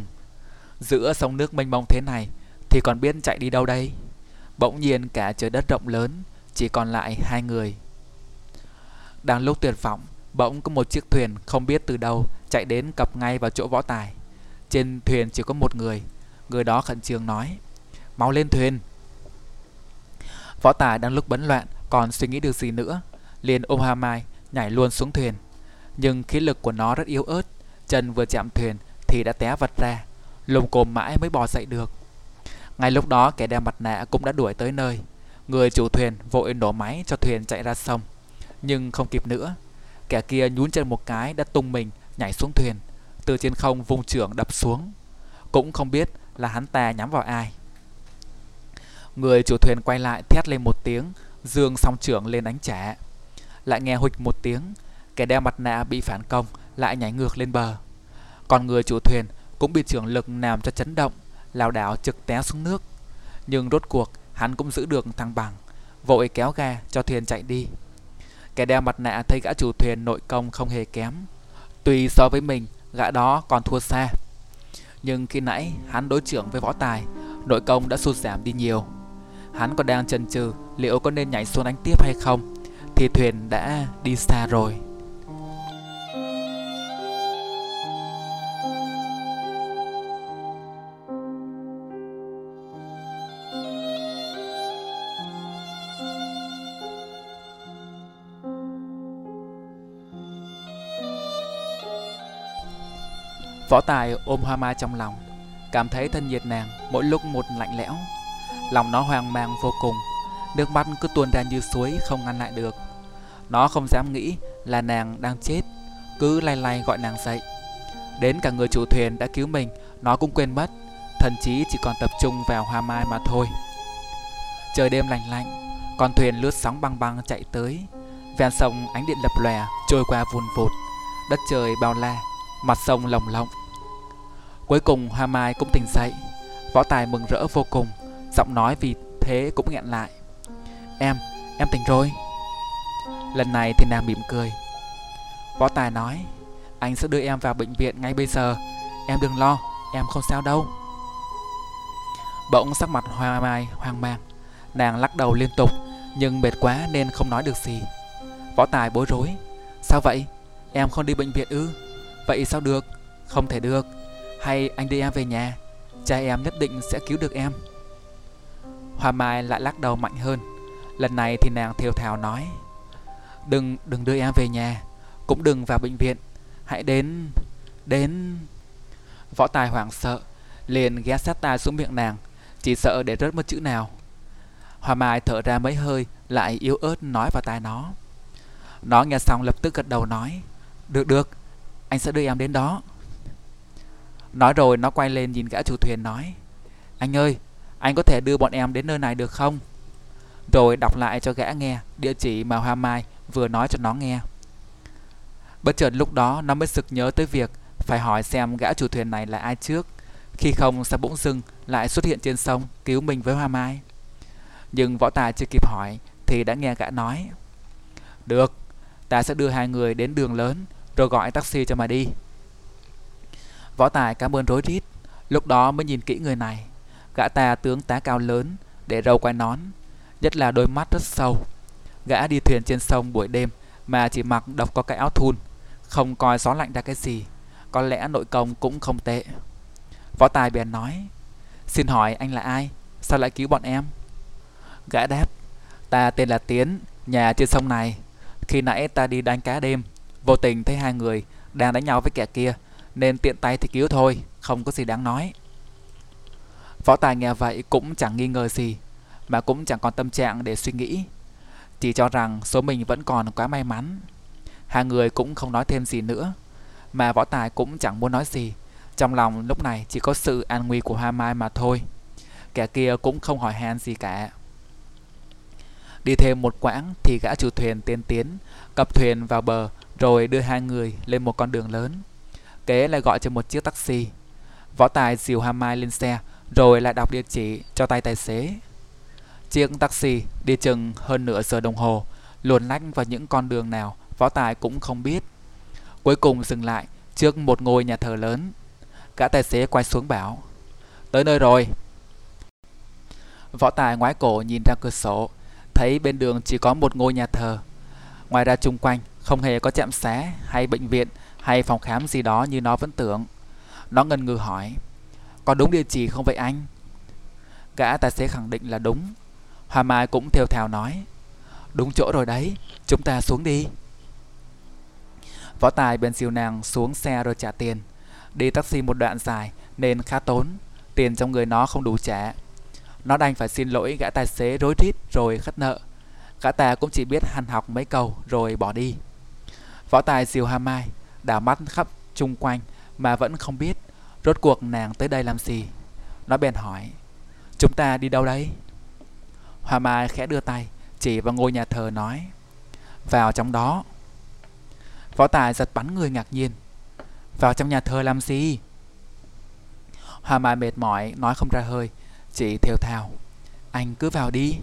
Giữa sông nước mênh mông thế này thì còn biết chạy đi đâu đây? Bỗng nhiên cả trời đất rộng lớn, chỉ còn lại hai người. Đang lúc tuyệt vọng, bỗng có một chiếc thuyền không biết từ đâu chạy đến cập ngay vào chỗ Võ Tài. Trên thuyền chỉ có một người. Người đó khẩn trương nói: "Mau lên thuyền." Võ Tài đang lúc bấn loạn, còn suy nghĩ được gì nữa, liền ôm Hà Mai nhảy luôn xuống thuyền. Nhưng khí lực của nó rất yếu ớt, chân vừa chạm thuyền thì đã té vật ra, lồm cồm mãi mới bò dậy được. Ngay lúc đó kẻ đeo mặt nạ cũng đã đuổi tới nơi. Người chủ thuyền vội nổ máy cho thuyền chạy ra sông, nhưng không kịp nữa. Kẻ kia nhún chân một cái đã tung mình nhảy xuống thuyền, từ trên không vung chưởng đập xuống. Cũng không biết là hắn ta nhắm vào ai. Người chủ thuyền quay lại thét lên một tiếng, giương song chưởng lên đánh trả. Lại nghe huỵch một tiếng, kẻ đeo mặt nạ bị phản công lại nhảy ngược lên bờ. Còn người chủ thuyền cũng bị chưởng lực làm cho chấn động, lảo đảo trực té xuống nước. Nhưng rốt cuộc hắn cũng giữ được thăng bằng, vội kéo ga cho thuyền chạy đi. Kẻ đeo mặt nạ thấy gã chủ thuyền nội công không hề kém, tuy so với mình gã đó còn thua xa, nhưng khi nãy hắn đối chưởng với Võ Tài, nội công đã sụt giảm đi nhiều. Hắn còn đang chần chừ liệu có nên nhảy xuống đánh tiếp hay không thì thuyền đã đi xa rồi. Võ Tài ôm Hoa Mai trong lòng, cảm thấy thân nhiệt nàng mỗi lúc một lạnh lẽo. Lòng nó hoang mang vô cùng, nước mắt cứ tuôn ra như suối không ngăn lại được. Nó không dám nghĩ là nàng đang chết, cứ lay lay gọi nàng dậy. Đến cả người chủ thuyền đã cứu mình nó cũng quên mất, thần trí chỉ còn tập trung vào Hoa Mai mà thôi. Trời đêm lành lạnh, con thuyền lướt sóng băng băng chạy tới. Ven sông ánh điện lập lòe trôi qua vùn vụt, đất trời bao la, mặt sông lồng lộng. Cuối cùng Hoa Mai cũng tỉnh dậy. Võ Tài mừng rỡ vô cùng, giọng nói vì thế cũng nghẹn lại: Em, em tỉnh rồi." Lần này thì nàng mỉm cười. Võ Tài nói: "Anh sẽ đưa em vào bệnh viện ngay bây giờ. Em đừng lo, em không sao đâu." Bỗng sắc mặt Hoa Mai hoang mang, nàng lắc đầu liên tục, nhưng mệt quá nên không nói được gì. Võ Tài bối rối: "Sao vậy? Em không đi bệnh viện ư? Vậy sao được? Không thể được. Hay anh đưa em về nhà, cha em nhất định sẽ cứu được em." Hoa Mai lại lắc đầu mạnh hơn. Lần này thì nàng thều thào nói: Đừng, đừng đưa em về nhà, cũng đừng vào bệnh viện. Hãy đến, đến Võ Tài hoảng sợ, liền ghé sát tai xuống miệng nàng, chỉ sợ để rớt mất chữ nào. Hoa Mai thở ra mấy hơi, lại yếu ớt nói vào tai nó. Nó nghe xong lập tức gật đầu nói: Được, được, anh sẽ đưa em đến đó." Nói rồi nó quay lên nhìn gã chủ thuyền nói: "Anh ơi, anh có thể đưa bọn em đến nơi này được không?" Rồi đọc lại cho gã nghe địa chỉ mà Hoa Mai vừa nói cho nó nghe. Bất chợt lúc đó nó mới sực nhớ tới việc phải hỏi xem gã chủ thuyền này là ai trước, khi không sao bỗng dưng lại xuất hiện trên sông cứu mình với Hoa Mai. Nhưng Võ Tài chưa kịp hỏi thì đã nghe gã nói: "Được, ta sẽ đưa hai người đến đường lớn rồi gọi taxi cho mà đi." Võ Tài cảm ơn rối rít. Lúc đó mới nhìn kỹ người này. Gã ta tướng tá cao lớn, để râu quai nón, nhất là đôi mắt rất sâu. Gã đi thuyền trên sông buổi đêm mà chỉ mặc độc có cái áo thun, không coi gió lạnh ra cái gì. Có lẽ nội công cũng không tệ. Võ Tài bèn nói: "Xin hỏi anh là ai? Sao lại cứu bọn em?" Gã đáp: "Ta tên là Tiến, nhà trên sông này. Khi nãy ta đi đánh cá đêm, vô tình thấy hai người đang đánh nhau với kẻ kia, nên tiện tay thì cứu thôi, không có gì đáng nói." Võ Tài nghe vậy cũng chẳng nghi ngờ gì, mà cũng chẳng còn tâm trạng để suy nghĩ, chỉ cho rằng số mình vẫn còn quá may mắn. Hai người cũng không nói thêm gì nữa, mà Võ Tài cũng chẳng muốn nói gì. Trong lòng lúc này chỉ có sự an nguy của Hoa Mai mà thôi. Kẻ kia cũng không hỏi han gì cả. Đi thêm một quãng thì gã chủ thuyền tiên Tiến cập thuyền vào bờ, rồi đưa hai người lên một con đường lớn. Kế lại gọi cho một chiếc taxi. Võ Tài dìu Hoa Mai lên xe, rồi lại đọc địa chỉ cho tay tài xế. Chiếc taxi đi chừng hơn nửa giờ đồng hồ, luồn lách vào những con đường nào Võ Tài cũng không biết. Cuối cùng dừng lại trước một ngôi nhà thờ lớn. Gã tài xế quay xuống bảo: "Tới nơi rồi." Võ Tài ngoái cổ nhìn ra cửa sổ, thấy bên đường chỉ có một ngôi nhà thờ. Ngoài ra chung quanh không hề có trạm xá hay bệnh viện hay phòng khám gì đó như nó vẫn tưởng. Nó ngần ngừ hỏi, có đúng địa chỉ không vậy anh? Gã tài xế khẳng định là đúng. Hoa Mai cũng thều thào nói, đúng chỗ rồi đấy, chúng ta xuống đi. Võ Tài bèn dìu nàng xuống xe rồi trả tiền. Đi taxi một đoạn dài nên khá tốn, tiền trong người nó không đủ trả. Nó đành phải xin lỗi gã tài xế rối rít rồi khất nợ. Gã ta cũng chỉ biết hằn học mấy câu rồi bỏ đi. Võ Tài dìu Hoa Mai đảo mắt khắp chung quanh mà vẫn không biết rốt cuộc nàng tới đây làm gì. Nó bèn hỏi, chúng ta đi đâu đấy? Hoa Mai khẽ đưa tay chỉ vào ngôi nhà thờ nói, vào trong đó. Võ Tài giật bắn người ngạc nhiên, vào trong nhà thờ làm gì? Hoa Mai mệt mỏi nói không ra hơi, chỉ thều thào, anh cứ vào đi.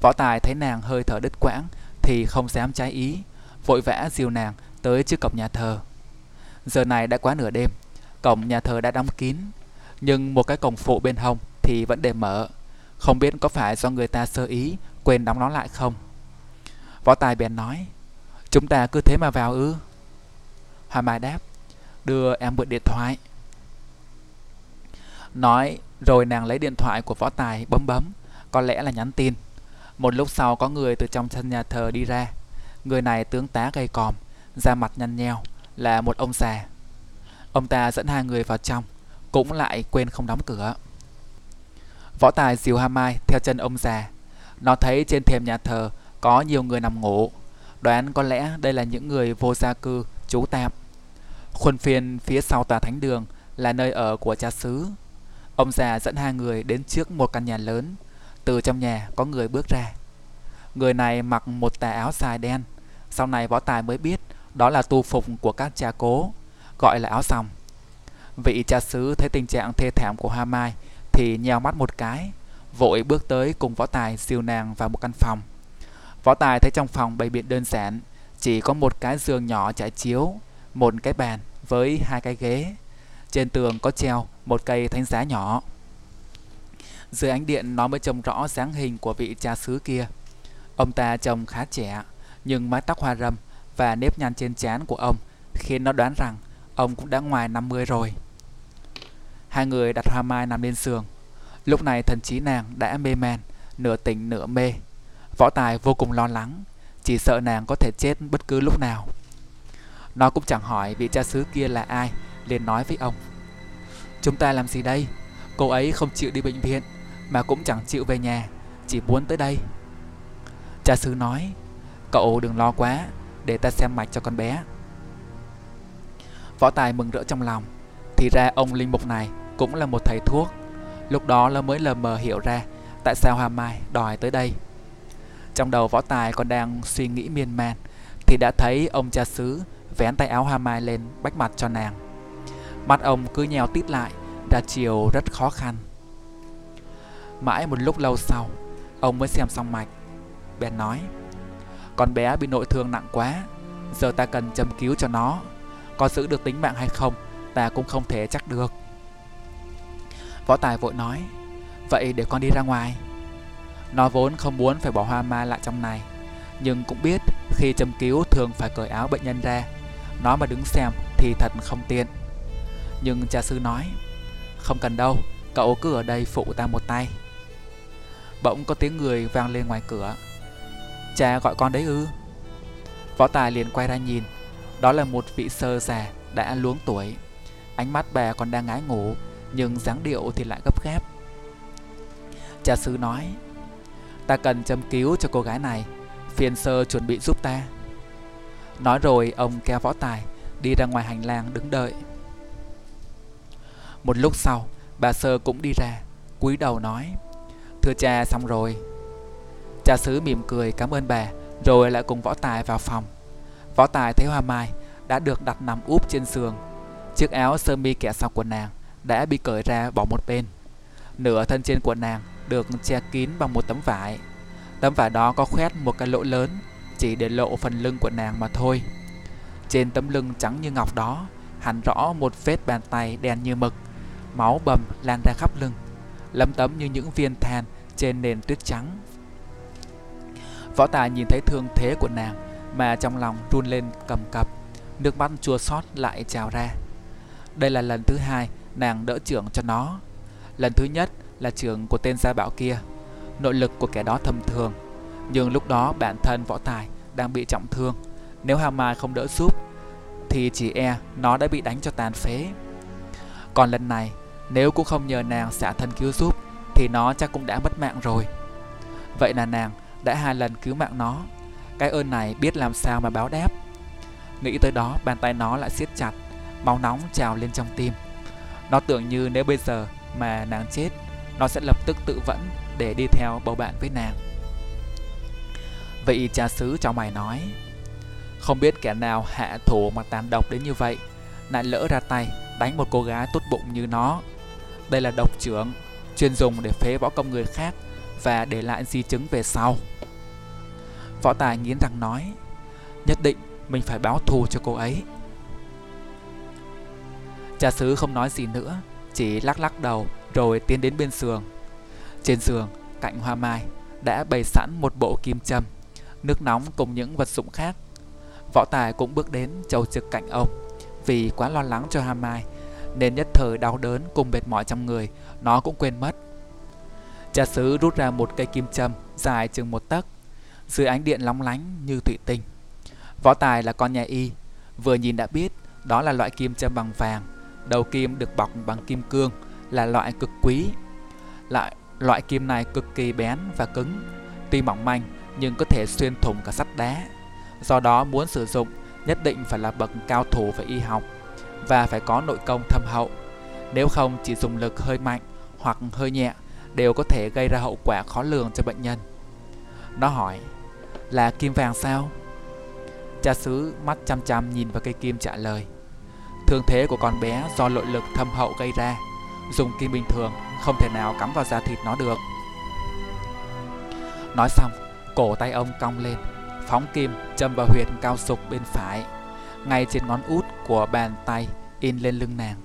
Võ Tài thấy nàng hơi thở đứt quãng thì không dám trái ý, vội vã dìu nàng tới trước cổng nhà thờ. Giờ này đã quá nửa đêm, cổng nhà thờ đã đóng kín, nhưng một cái cổng phụ bên hông thì vẫn để mở, không biết có phải do người ta sơ ý quên đóng nó lại không. Võ Tài bèn nói, chúng ta cứ thế mà vào ư? Hoa Mai đáp, đưa em mượn điện thoại. Nói rồi nàng lấy điện thoại của Võ Tài bấm bấm, có lẽ là nhắn tin. Một lúc sau có người từ trong sân nhà thờ đi ra. Người này tướng tá gầy còm, da mặt nhăn nheo, là một ông già. Ông ta dẫn hai người vào trong, cũng lại quên không đóng cửa. Võ Tài dìu Hoa Mai theo chân ông già. Nó thấy trên thềm nhà thờ có nhiều người nằm ngủ, đoán có lẽ đây là những người vô gia cư trú tạm. Khuôn viên phía sau tòa thánh đường là nơi ở của cha xứ. Ông già dẫn hai người đến trước một căn nhà lớn. Từ trong nhà có người bước ra. Người này mặc một tà áo dài đen. Sau này Võ Tài mới biết đó là tu phục của các cha cố, gọi là áo sòng. Vị cha xứ thấy tình trạng thê thảm của Hoa Mai thì nheo mắt một cái, vội bước tới cùng Võ Tài dìu nàng vào một căn phòng. Võ Tài thấy trong phòng bày biện đơn giản, chỉ có một cái giường nhỏ trải chiếu, một cái bàn với hai cái ghế. Trên tường có treo một cây thánh giá nhỏ. Dưới ánh điện nó mới trông rõ dáng hình của vị cha xứ kia. Ông ta trông khá trẻ, nhưng mái tóc hoa râm và nếp nhăn trên trán của ông khiến nó đoán rằng ông cũng đã ngoài năm mươi rồi. Hai người đặt Hoa Mai nằm lên giường. Lúc này thần trí nàng đã mê man, nửa tỉnh nửa mê. Võ Tài vô cùng lo lắng, chỉ sợ nàng có thể chết bất cứ lúc nào. Nó cũng chẳng hỏi vị cha xứ kia là ai, liền nói với ông, chúng ta làm gì đây? Cô ấy không chịu đi bệnh viện mà cũng chẳng chịu về nhà, chỉ muốn tới đây. Cha xứ nói, cậu đừng lo quá, để ta xem mạch cho con bé. Võ Tài mừng rỡ trong lòng, thì ra ông linh mục này cũng là một thầy thuốc. Lúc đó nó mới lờ mờ hiểu ra tại sao Hoa Mai đòi tới đây. Trong đầu Võ Tài còn đang suy nghĩ miên man thì đã thấy ông cha xứ vén tay áo Hoa Mai lên bách mặt cho nàng. Mắt ông cứ nheo tít lại, ra chiều rất khó khăn. Mãi một lúc lâu sau, ông mới xem xong mạch, bèn nói, con bé bị nội thương nặng quá, giờ ta cần châm cứu cho nó. Có giữ được tính mạng hay không ta cũng không thể chắc được. Võ Tài vội nói, vậy để con đi ra ngoài. Nó vốn không muốn phải bỏ Hoa Mai lại trong này, nhưng cũng biết khi châm cứu thường phải cởi áo bệnh nhân ra, nó mà đứng xem thì thật không tiện. Nhưng cha sư nói, không cần đâu, cậu cứ ở đây phụ ta một tay. Bỗng có tiếng người vang lên ngoài cửa. Cha gọi con đấy ư? Võ Tài liền quay ra nhìn. Đó là một vị sơ già đã luống tuổi. Ánh mắt bà còn đang ngái ngủ, nhưng dáng điệu thì lại gấp gáp. Cha sư nói, ta cần châm cứu cho cô gái này, phiền sơ chuẩn bị giúp ta. Nói rồi ông kéo Võ Tài đi ra ngoài hành lang đứng đợi. Một lúc sau, bà sơ cũng đi ra, cúi đầu nói, thưa cha xong rồi. Cha xứ mỉm cười cảm ơn bà, rồi lại cùng Võ Tài vào phòng. Võ Tài thấy Hoa Mai đã được đặt nằm úp trên giường. Chiếc áo sơ mi kẻ sọc của nàng đã bị cởi ra bỏ một bên. Nửa thân trên của nàng được che kín bằng một tấm vải. Tấm vải đó có khoét một cái lỗ lớn, chỉ để lộ phần lưng của nàng mà thôi. Trên tấm lưng trắng như ngọc đó hẳn rõ một vết bàn tay đen như mực. Máu bầm lan ra khắp lưng, lấm tấm như những viên than trên nền tuyết trắng. Võ Tài nhìn thấy thương thế của nàng mà trong lòng run lên cầm cập, nước mắt chua xót lại trào ra. Đây là lần thứ hai nàng đỡ chưởng cho nó. Lần thứ nhất là chưởng của tên gia bảo kia. Nội lực của kẻ đó thầm thường, nhưng lúc đó bản thân Võ Tài đang bị trọng thương, nếu Hà Mai không đỡ giúp thì chỉ e nó đã bị đánh cho tàn phế. Còn lần này, nếu cũng không nhờ nàng xả thân cứu giúp thì nó chắc cũng đã mất mạng rồi. Vậy là nàng đã hai lần cứu mạng nó, cái ơn này biết làm sao mà báo đáp. Nghĩ tới đó, bàn tay nó lại siết chặt, máu nóng trào lên trong tim. Nó tưởng như nếu bây giờ mà nàng chết, nó sẽ lập tức tự vẫn để đi theo bầu bạn với nàng. Vậy cha xứ cho mày nói, không biết kẻ nào hạ thủ mà tàn độc đến như vậy, lại lỡ ra tay đánh một cô gái tốt bụng như nó. Đây là độc chưởng, chuyên dùng để phế võ công người khác và để lại di chứng về sau. Võ Tài nghiến răng nói, nhất định mình phải báo thù cho cô ấy. Cha xứ không nói gì nữa, chỉ lắc lắc đầu rồi tiến đến bên giường. Trên giường, cạnh hoa mai, đã bày sẵn một bộ kim châm, nước nóng cùng những vật dụng khác. Võ Tài cũng bước đến chầu trực cạnh ông. Vì quá lo lắng cho Hà Mai nên nhất thời đau đớn cùng mệt mỏi trong người, nó cũng quên mất. Cha xứ rút ra một cây kim châm dài chừng một tấc, dưới ánh điện lóng lánh như thủy tinh. Võ Tài là con nhà y, vừa nhìn đã biết đó là loại kim châm bằng vàng, đầu kim được bọc bằng kim cương, là loại cực quý. Lại loại kim này cực kỳ bén và cứng, tuy mỏng manh nhưng có thể xuyên thủng cả sắt đá. Do đó muốn sử dụng nhất định phải là bậc cao thủ về y học và phải có nội công thâm hậu. Nếu không chỉ dùng lực hơi mạnh hoặc hơi nhẹ đều có thể gây ra hậu quả khó lường cho bệnh nhân. Nó hỏi, là kim vàng sao? Cha xứ mắt chăm chăm nhìn vào cây kim trả lời, thương thế của con bé do nội lực thâm hậu gây ra, dùng kim bình thường không thể nào cắm vào da thịt nó được. Nói xong, cổ tay ông cong lên, phóng kim châm vào huyệt cao sục bên phải, ngay trên ngón út của bàn tay in lên lưng nàng.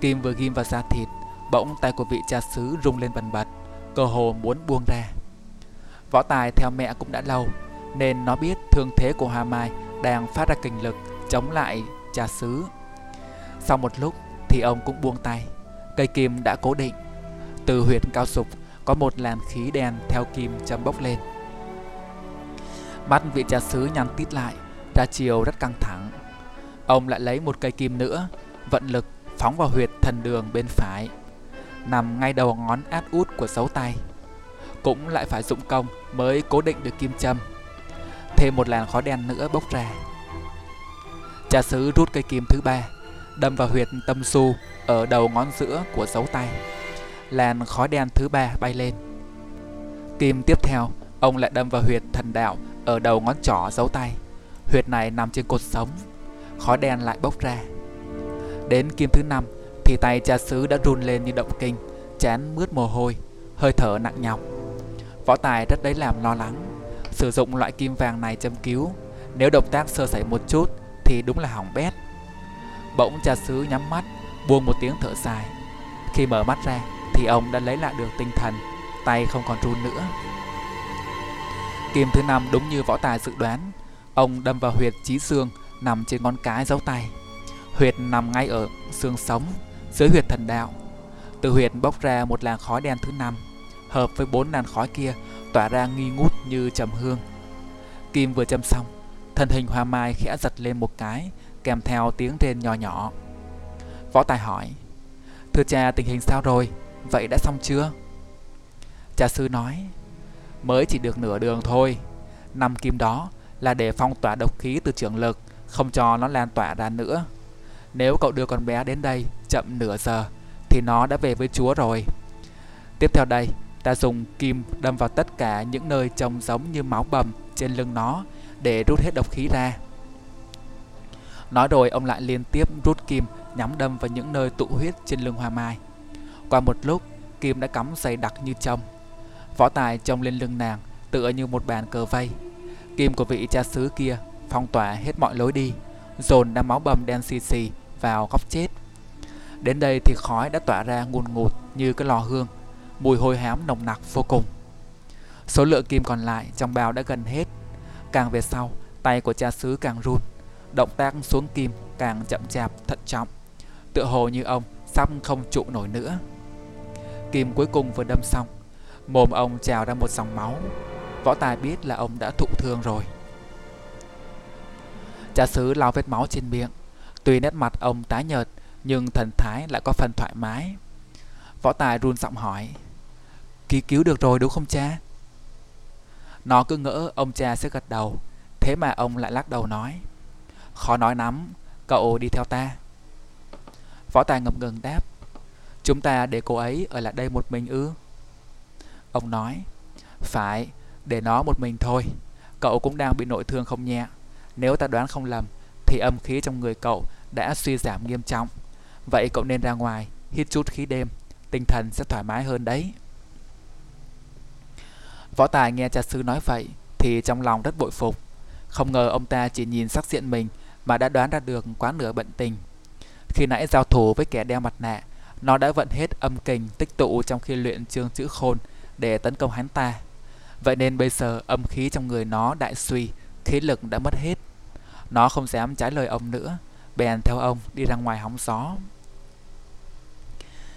Kim vừa ghim vào da thịt, bỗng tay của vị cha xứ rung lên bần bật, cơ hồ muốn buông ra. Võ Tài theo mẹ cũng đã lâu nên nó biết thương thế của Hà Mai đang phát ra kình lực chống lại cha xứ. Sau một lúc thì ông cũng buông tay, cây kim đã cố định. Từ huyệt cao sục có một làn khí đen theo kim châm bốc lên. Mắt vị cha xứ nhăn tít lại, ra chiều rất căng thẳng. Ông lại lấy một cây kim nữa, vận lực phóng vào huyệt thần đường bên phải, nằm ngay đầu ngón át út của dấu tay. Cũng lại phải dụng công mới cố định được kim châm. Thêm một làn khói đen nữa bốc ra. Cha xứ rút cây kim thứ ba, đâm vào huyệt tâm su ở đầu ngón giữa của dấu tay. Làn khói đen thứ ba bay lên. Kim tiếp theo, ông lại đâm vào huyệt thần đạo ở đầu ngón trỏ dấu tay. Huyệt này nằm trên cột sống. Khói đen lại bốc ra. Đến kim thứ năm thì tay cha xứ đã run lên như động kinh, trán mướt mồ hôi, hơi thở nặng nhọc. Võ Tài rất đấy làm lo lắng. Sử dụng loại kim vàng này châm cứu, nếu động tác sơ sẩy một chút thì đúng là hỏng bét. Bỗng cha xứ nhắm mắt, buông một tiếng thở dài. Khi mở mắt ra thì ông đã lấy lại được tinh thần, tay không còn run nữa. Kim thứ năm đúng như Võ Tài dự đoán, ông đâm vào huyệt trí xương nằm trên ngón cái dấu tay. Huyệt nằm ngay ở xương sống, dưới huyệt thần đạo. Từ huyệt bốc ra một làn khói đen thứ năm, hợp với bốn làn khói kia tỏa ra nghi ngút như trầm hương. Kim vừa châm xong, thân hình Hoa Mai khẽ giật lên một cái, kèm theo tiếng rên nhỏ nhỏ. Võ Tài hỏi, thưa cha tình hình sao rồi, vậy đã xong chưa? Cha sư nói, mới chỉ được nửa đường thôi. Năm kim đó là để phong tỏa độc khí từ chưởng lực, không cho nó lan tỏa ra nữa. Nếu cậu đưa con bé đến đây chậm nửa giờ thì nó đã về với Chúa rồi. Tiếp theo đây, ta dùng kim đâm vào tất cả những nơi trông giống như máu bầm trên lưng nó để rút hết độc khí ra. Nói rồi ông lại liên tiếp rút kim nhắm đâm vào những nơi tụ huyết trên lưng Hoa Mai. Qua một lúc, kim đã cắm dày đặc như châm. Võ Tài trông lên lưng nàng tựa như một bàn cờ vây. Kim của vị cha xứ kia phong tỏa hết mọi lối đi, dồn đám máu bầm đen xì xì vào góc chết. Đến đây thì khói đã tỏa ra ngùn ngụt như cái lò hương, mùi hôi hám nồng nặc vô cùng. Số lượng kim còn lại trong bao đã gần hết. Càng về sau, Tay của cha xứ càng run, động tác xuống kim càng chậm chạp thận trọng, tựa hồ như ông sắp không trụ nổi nữa. Kim cuối cùng vừa đâm xong, mồm ông trào ra một dòng máu. Võ Tài biết là ông đã thụ thương rồi. Cha xứ lau vết máu trên miệng. Tuy nét mặt ông tái nhợt, nhưng thần thái lại có phần thoải mái. Võ Tài run giọng hỏi: "Ký cứu được rồi đúng không cha?" Nó cứ ngỡ ông cha sẽ gật đầu, thế mà ông lại lắc đầu nói: "Khó nói lắm, cậu đi theo ta." Võ Tài ngập ngừng đáp: "Chúng ta để cô ấy ở lại đây một mình ư?" Ông nói: "Phải, để nó một mình thôi. Cậu cũng đang bị nội thương không nhẹ. Nếu ta đoán không lầm thì âm khí trong người cậu đã suy giảm nghiêm trọng. Vậy cậu nên ra ngoài hít chút khí đêm, tinh thần sẽ thoải mái hơn đấy." Võ Tài nghe cha sư nói vậy thì trong lòng rất bội phục. Không ngờ ông ta chỉ nhìn sắc diện mình mà đã đoán ra được quá nửa bệnh tình. Khi nãy giao thủ với kẻ đeo mặt nạ, nó đã vận hết âm kình tích tụ trong khi luyện chương chữ khôn để tấn công hắn ta. Vậy nên bây giờ âm khí trong người nó đại suy, khí lực đã mất hết. Nó không dám trái lời ông nữa, bèn theo ông đi ra ngoài hóng gió.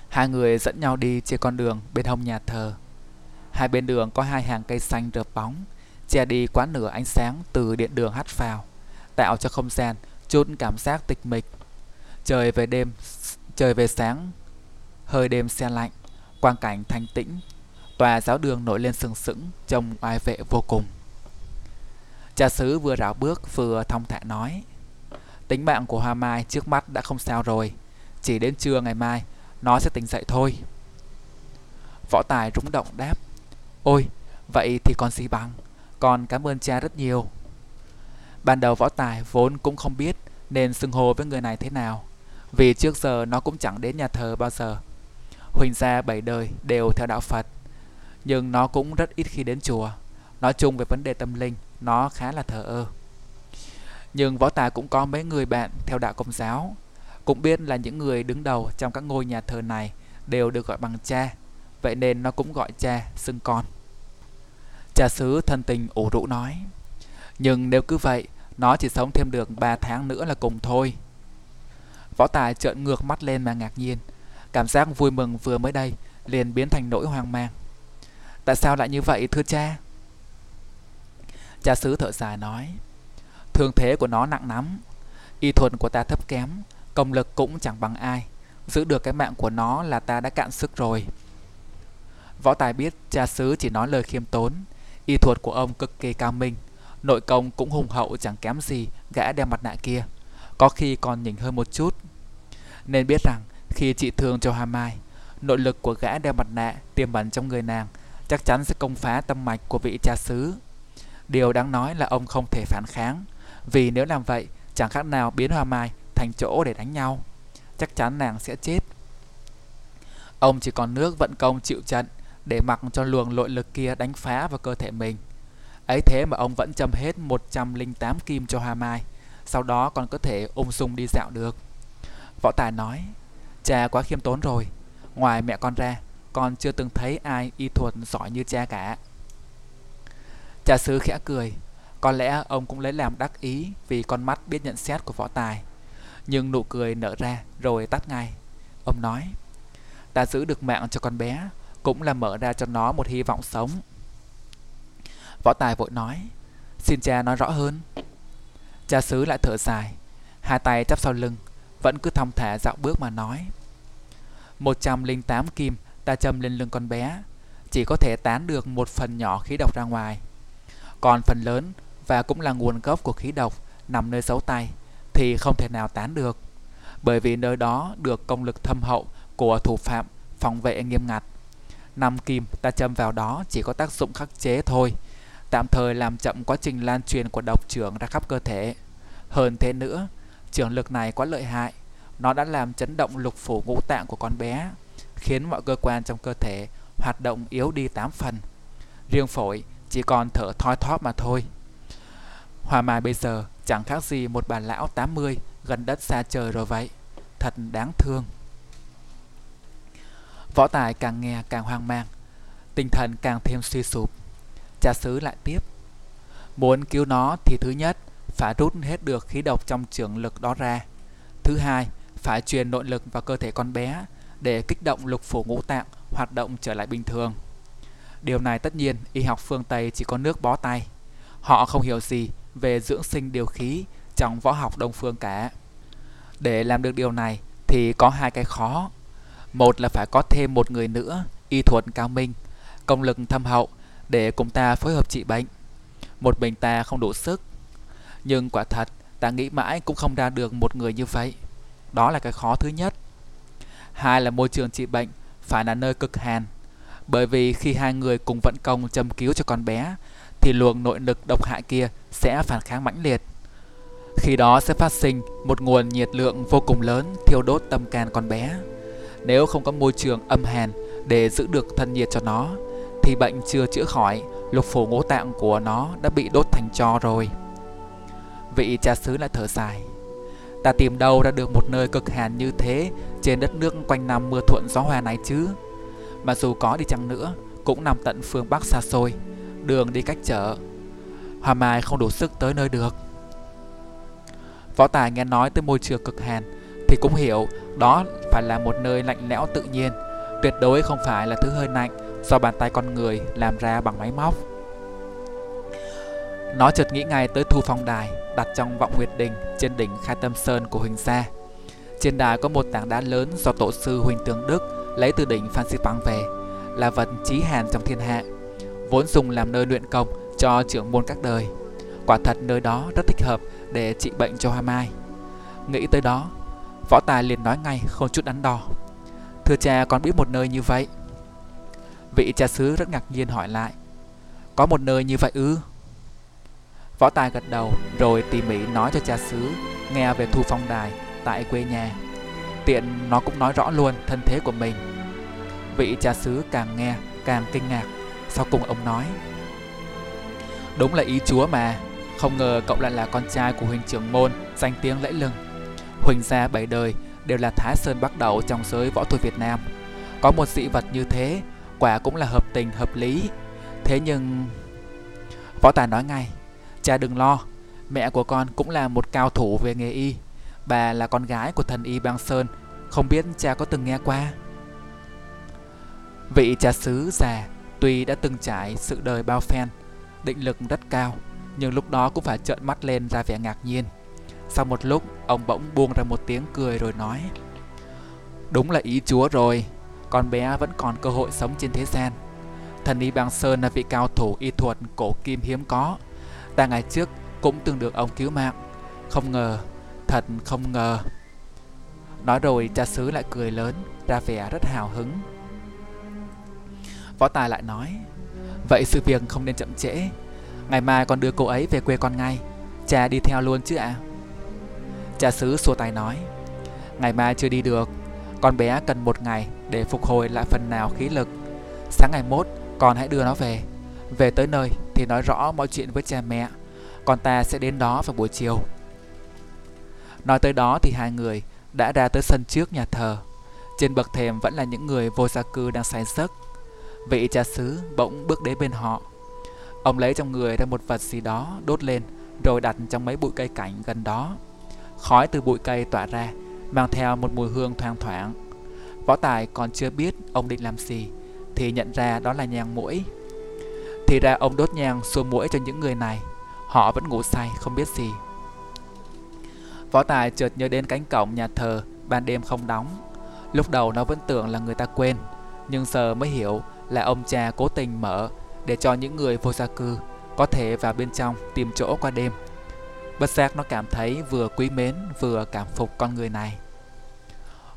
Hai người dẫn nhau đi trên con đường bên hông nhà thờ. Hai bên đường có hai hàng cây xanh rợp bóng, che đi quá nửa ánh sáng từ điện đường hắt vào, tạo cho không gian chút cảm giác tịch mịch. Trời về đêm, trời về sáng, hơi đêm se lạnh, quang cảnh thanh tĩnh. Tòa giáo đường nổi lên sừng sững, trông oai vệ vô cùng. Cha xứ vừa rảo bước vừa thong thả nói: "Tính mạng của Hoa Mai trước mắt đã không sao rồi, chỉ đến trưa ngày mai nó sẽ tỉnh dậy thôi." Võ Tài rúng động đáp: "Ôi, vậy thì còn gì bằng, con cảm ơn cha rất nhiều." Ban đầu Võ Tài vốn cũng không biết nên xưng hô với người này thế nào, vì trước giờ nó cũng chẳng đến nhà thờ bao giờ. Huỳnh gia bảy đời đều theo đạo Phật, nhưng nó cũng rất ít khi đến chùa. Nói chung về vấn đề tâm linh, nó khá là thờ ơ. Nhưng Võ Tài cũng có mấy người bạn theo đạo Công giáo, cũng biết là những người đứng đầu trong các ngôi nhà thờ này đều được gọi bằng cha, vậy nên nó cũng gọi cha xưng con. Cha xứ thân tình ủ rũ nói: "Nhưng nếu cứ vậy, nó chỉ sống thêm được ba tháng nữa là cùng thôi." Võ Tài trợn ngược mắt lên mà ngạc nhiên. Cảm giác vui mừng vừa mới đây liền biến thành nỗi hoang mang. "Tại sao lại như vậy thưa cha?" Cha xứ thở dài nói: "Thương thế của nó nặng lắm, y thuật của ta thấp kém, công lực cũng chẳng bằng ai. Giữ được cái mạng của nó là ta đã cạn sức rồi." Võ Tài biết cha xứ chỉ nói lời khiêm tốn. Y thuật của ông cực kỳ cao minh, nội công cũng hùng hậu chẳng kém gì gã đeo mặt nạ kia, có khi còn nhỉnh hơn một chút. Nên biết rằng khi trị thương cho Hoa Mai, nội lực của gã đeo mặt nạ tiềm ẩn trong người nàng chắc chắn sẽ công phá tâm mạch của vị cha xứ. Điều đáng nói là ông không thể phản kháng, vì nếu làm vậy chẳng khác nào biến Hoa Mai thành chỗ để đánh nhau. Chắc chắn nàng sẽ chết. Ông chỉ còn nước vận công chịu trận, để mặc cho luồng nội lực kia đánh phá vào cơ thể mình. Ấy thế mà ông vẫn châm hết một trăm lẻ tám kim cho Hoa Mai, sau đó còn có thể ung dung đi dạo được. Võ Tài nói: "Cha quá khiêm tốn rồi. Ngoài mẹ con ra, con chưa từng thấy ai y thuật giỏi như cha cả." Cha xứ khẽ cười. Có lẽ ông cũng lấy làm đắc ý vì con mắt biết nhận xét của Võ Tài. Nhưng nụ cười nở ra rồi tắt ngay. Ông nói: "Ta giữ được mạng cho con bé cũng là mở ra cho nó một hy vọng sống." Võ Tài vội nói: "Xin cha nói rõ hơn." Cha xứ lại thở dài, hai tay chắp sau lưng, vẫn cứ thong thả dạo bước mà nói: một trăm lẻ tám kim ta châm lên lưng con bé, chỉ có thể tán được một phần nhỏ khí độc ra ngoài. Còn phần lớn và cũng là nguồn gốc của khí độc nằm nơi dấu tay thì không thể nào tán được, bởi vì nơi đó được công lực thâm hậu của thủ phạm phòng vệ nghiêm ngặt. Năm kim ta châm vào đó chỉ có tác dụng khắc chế thôi, tạm thời làm chậm quá trình lan truyền của độc trưởng ra khắp cơ thể. Hơn thế nữa, trường lực này quá lợi hại, nó đã làm chấn động lục phủ ngũ tạng của con bé, khiến mọi cơ quan trong cơ thể hoạt động yếu đi tám phần. Riêng phổi chỉ còn thở thoi thóp mà thôi. Hoa Mai bây giờ chẳng khác gì một bà lão tám mươi gần đất xa trời rồi vậy, thật đáng thương. Võ Tài càng nghe càng hoang mang, tinh thần càng thêm suy sụp. Cha xứ lại tiếp: "Muốn cứu nó thì thứ nhất phải rút hết được khí độc trong trường lực đó ra. Thứ hai, phải truyền nội lực vào cơ thể con bé để kích động lục phủ ngũ tạng hoạt động trở lại bình thường. Điều này tất nhiên y học phương Tây chỉ có nước bó tay. Họ không hiểu gì về dưỡng sinh điều khí trong võ học đông phương cả. Để làm được điều này thì có hai cái khó. Một là phải có thêm một người nữa y thuật cao minh, công lực thâm hậu để cùng ta phối hợp trị bệnh. Một mình ta không đủ sức. Nhưng quả thật ta nghĩ mãi cũng không ra được một người như vậy. Đó là cái khó thứ nhất. Hai là môi trường trị bệnh phải là nơi cực hàn. Bởi vì khi hai người cùng vận công châm cứu cho con bé thì luồng nội lực độc hại kia sẽ phản kháng mãnh liệt. Khi đó sẽ phát sinh một nguồn nhiệt lượng vô cùng lớn thiêu đốt tâm can con bé. Nếu không có môi trường âm hàn để giữ được thân nhiệt cho nó thì bệnh chưa chữa khỏi, lục phủ ngũ tạng của nó đã bị đốt thành tro rồi. Vị cha xứ lại thở dài. Ta tìm đâu ra được một nơi cực hàn như thế trên đất nước quanh năm mưa thuận gió hòa này chứ. Mà dù có đi chăng nữa cũng nằm tận phương Bắc xa xôi, đường đi cách trở, Hoa Mai không đủ sức tới nơi được. Võ Tài nghe nói tới môi trường cực hàn thì cũng hiểu đó phải là một nơi lạnh lẽo tự nhiên, tuyệt đối không phải là thứ hơi lạnh do bàn tay con người làm ra bằng máy móc. Nó chợt nghĩ ngay tới Thu Phong Đài đặt trong Vọng Nguyệt Đình trên đỉnh Khai Tâm Sơn của Huỳnh Sa. Trên đài có một tảng đá lớn do tổ sư Huỳnh Tường Đức lấy từ đỉnh Fansipan về, là vật chí hàn trong thiên hạ, vốn dùng làm nơi luyện công cho trưởng môn các đời. Quả thật nơi đó rất thích hợp để trị bệnh cho Hoa Mai. Nghĩ tới đó, Võ Tài liền nói ngay không chút đắn đo: "Thưa cha, con biết một nơi như vậy." Vị cha xứ rất ngạc nhiên hỏi lại: "Có một nơi như vậy ư?" Võ Tài gật đầu rồi tỉ mỉ nói cho cha xứ nghe về Thu Phong Đài tại quê nhà. Tiện nó cũng nói rõ luôn thân thế của mình. Vị cha xứ càng nghe càng kinh ngạc. Sau cùng ông nói: "Đúng là ý chúa mà, không ngờ cậu lại là con trai của Huỳnh trưởng môn danh tiếng lẫy lừng. Huỳnh gia bảy đời đều là Thái Sơn Bắc Đẩu trong giới võ thuật Việt Nam. Có một dị vật như thế, quả cũng là hợp tình hợp lý. Thế nhưng..." Võ Tài nói ngay: "Cha đừng lo, mẹ của con cũng là một cao thủ về nghề y. Bà là con gái của Thần Y Bang Sơn, không biết cha có từng nghe qua." Vị cha xứ già tuy đã từng trải sự đời bao phen, định lực rất cao, nhưng lúc đó cũng phải trợn mắt lên ra vẻ ngạc nhiên. Sau một lúc, ông bỗng buông ra một tiếng cười rồi nói: "Đúng là ý chúa rồi, con bé vẫn còn cơ hội sống trên thế gian. Thần Y Bang Sơn là vị cao thủ y thuật cổ kim hiếm có. Ta ngày trước cũng từng được ông cứu mạng. Không ngờ, thật không ngờ." Nói rồi cha xứ lại cười lớn, ra vẻ rất hào hứng. Võ Tài lại nói: "Vậy sự việc không nên chậm trễ. Ngày mai con đưa cô ấy về quê con ngay. Cha đi theo luôn chứ ạ?" à? Cha xứ xua tay nói: "Ngày mai chưa đi được. Con bé cần một ngày để phục hồi lại phần nào khí lực. Sáng ngày mốt con hãy đưa nó về. Về tới nơi thì nói rõ mọi chuyện với cha mẹ. Con ta sẽ đến đó vào buổi chiều." Nói tới đó thì hai người đã ra tới sân trước nhà thờ. Trên bậc thềm vẫn là những người vô gia cư đang say giấc. Vị cha xứ bỗng bước đến bên họ. Ông lấy trong người ra một vật gì đó đốt lên rồi đặt trong mấy bụi cây cảnh gần đó. Khói từ bụi cây tỏa ra, mang theo một mùi hương thoang thoảng. Võ Tài còn chưa biết ông định làm gì thì nhận ra đó là nhang muỗi. Thì ra ông đốt nhang xua muỗi cho những người này. Họ vẫn ngủ say không biết gì. Võ Tài chợt nhớ đến cánh cổng nhà thờ ban đêm không đóng. Lúc đầu nó vẫn tưởng là người ta quên, nhưng giờ mới hiểu là ông cha cố tình mở để cho những người vô gia cư có thể vào bên trong tìm chỗ qua đêm. Bất giác nó cảm thấy vừa quý mến vừa cảm phục con người này.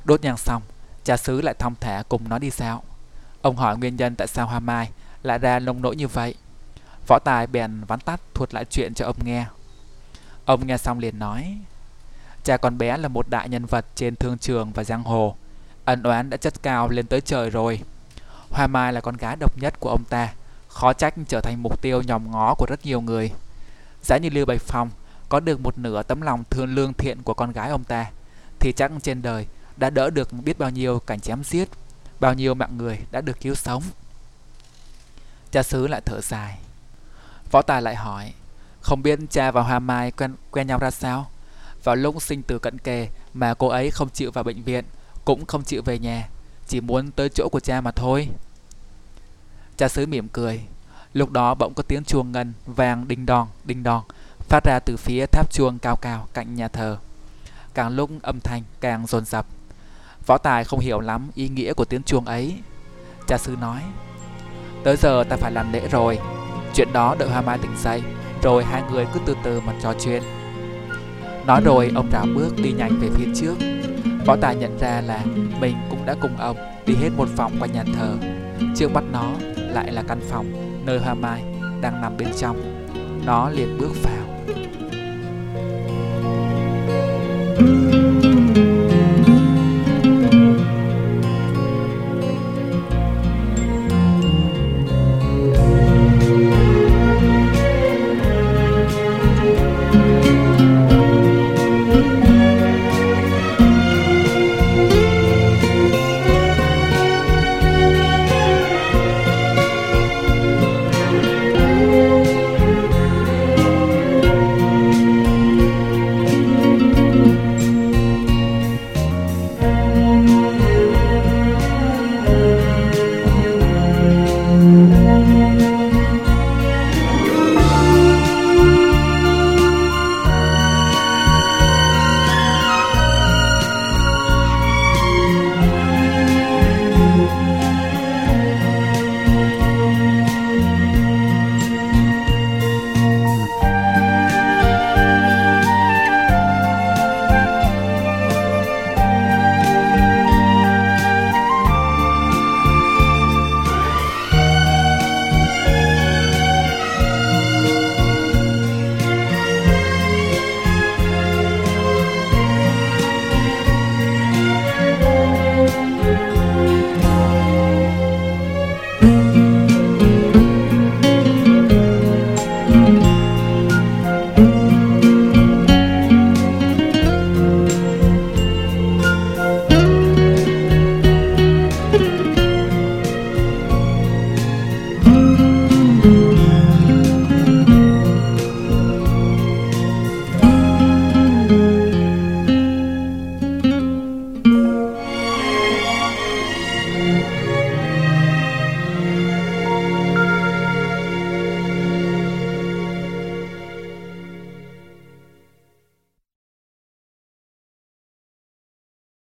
Đốt nhang xong, cha xứ lại thong thả cùng nó đi dạo. Ông hỏi nguyên nhân tại sao Hoa Mai lại ra nông nỗi như vậy. Võ Tài bèn vắn tắt thuật lại chuyện cho ông nghe. Ông nghe xong liền nói: "Cha con bé là một đại nhân vật trên thương trường và giang hồ. Ân oán đã chất cao lên tới trời rồi. Hoa Mai là con gái độc nhất của ông ta, khó trách trở thành mục tiêu nhòm ngó của rất nhiều người. Giá như Lưu Bạch Phong có được một nửa tấm lòng thương lương thiện của con gái ông ta thì chắc trên đời đã đỡ được biết bao nhiêu cảnh chém giết, bao nhiêu mạng người đã được cứu sống." Cha xứ lại thở dài. Võ Tài lại hỏi: Không biết cha và Hoa Mai quen, quen nhau ra sao. Vào lúc sinh tử cận kề mà cô ấy không chịu vào bệnh viện, cũng không chịu về nhà, chỉ muốn tới chỗ của cha mà thôi. Cha xứ mỉm cười. Lúc đó bỗng có tiếng chuông ngân vàng đinh đòn đinh đòn phát ra từ phía tháp chuông cao cao cạnh nhà thờ. Càng lúc âm thanh càng dồn dập. Võ Tài không hiểu lắm ý nghĩa của tiếng chuông ấy. Cha xứ nói: tới giờ ta phải làm lễ rồi. Chuyện đó đợi Hoa Mai tỉnh dậy rồi hai người cứ từ từ mà trò chuyện. Nói rồi ông rảo bước đi nhanh về phía trước. Võ Tài nhận ra là mình cũng đã cùng ông đi hết một vòng quanh nhà thờ. Trước mắt nó lại là căn phòng nơi Hoa Mai đang nằm bên trong. Nó liền bước vào.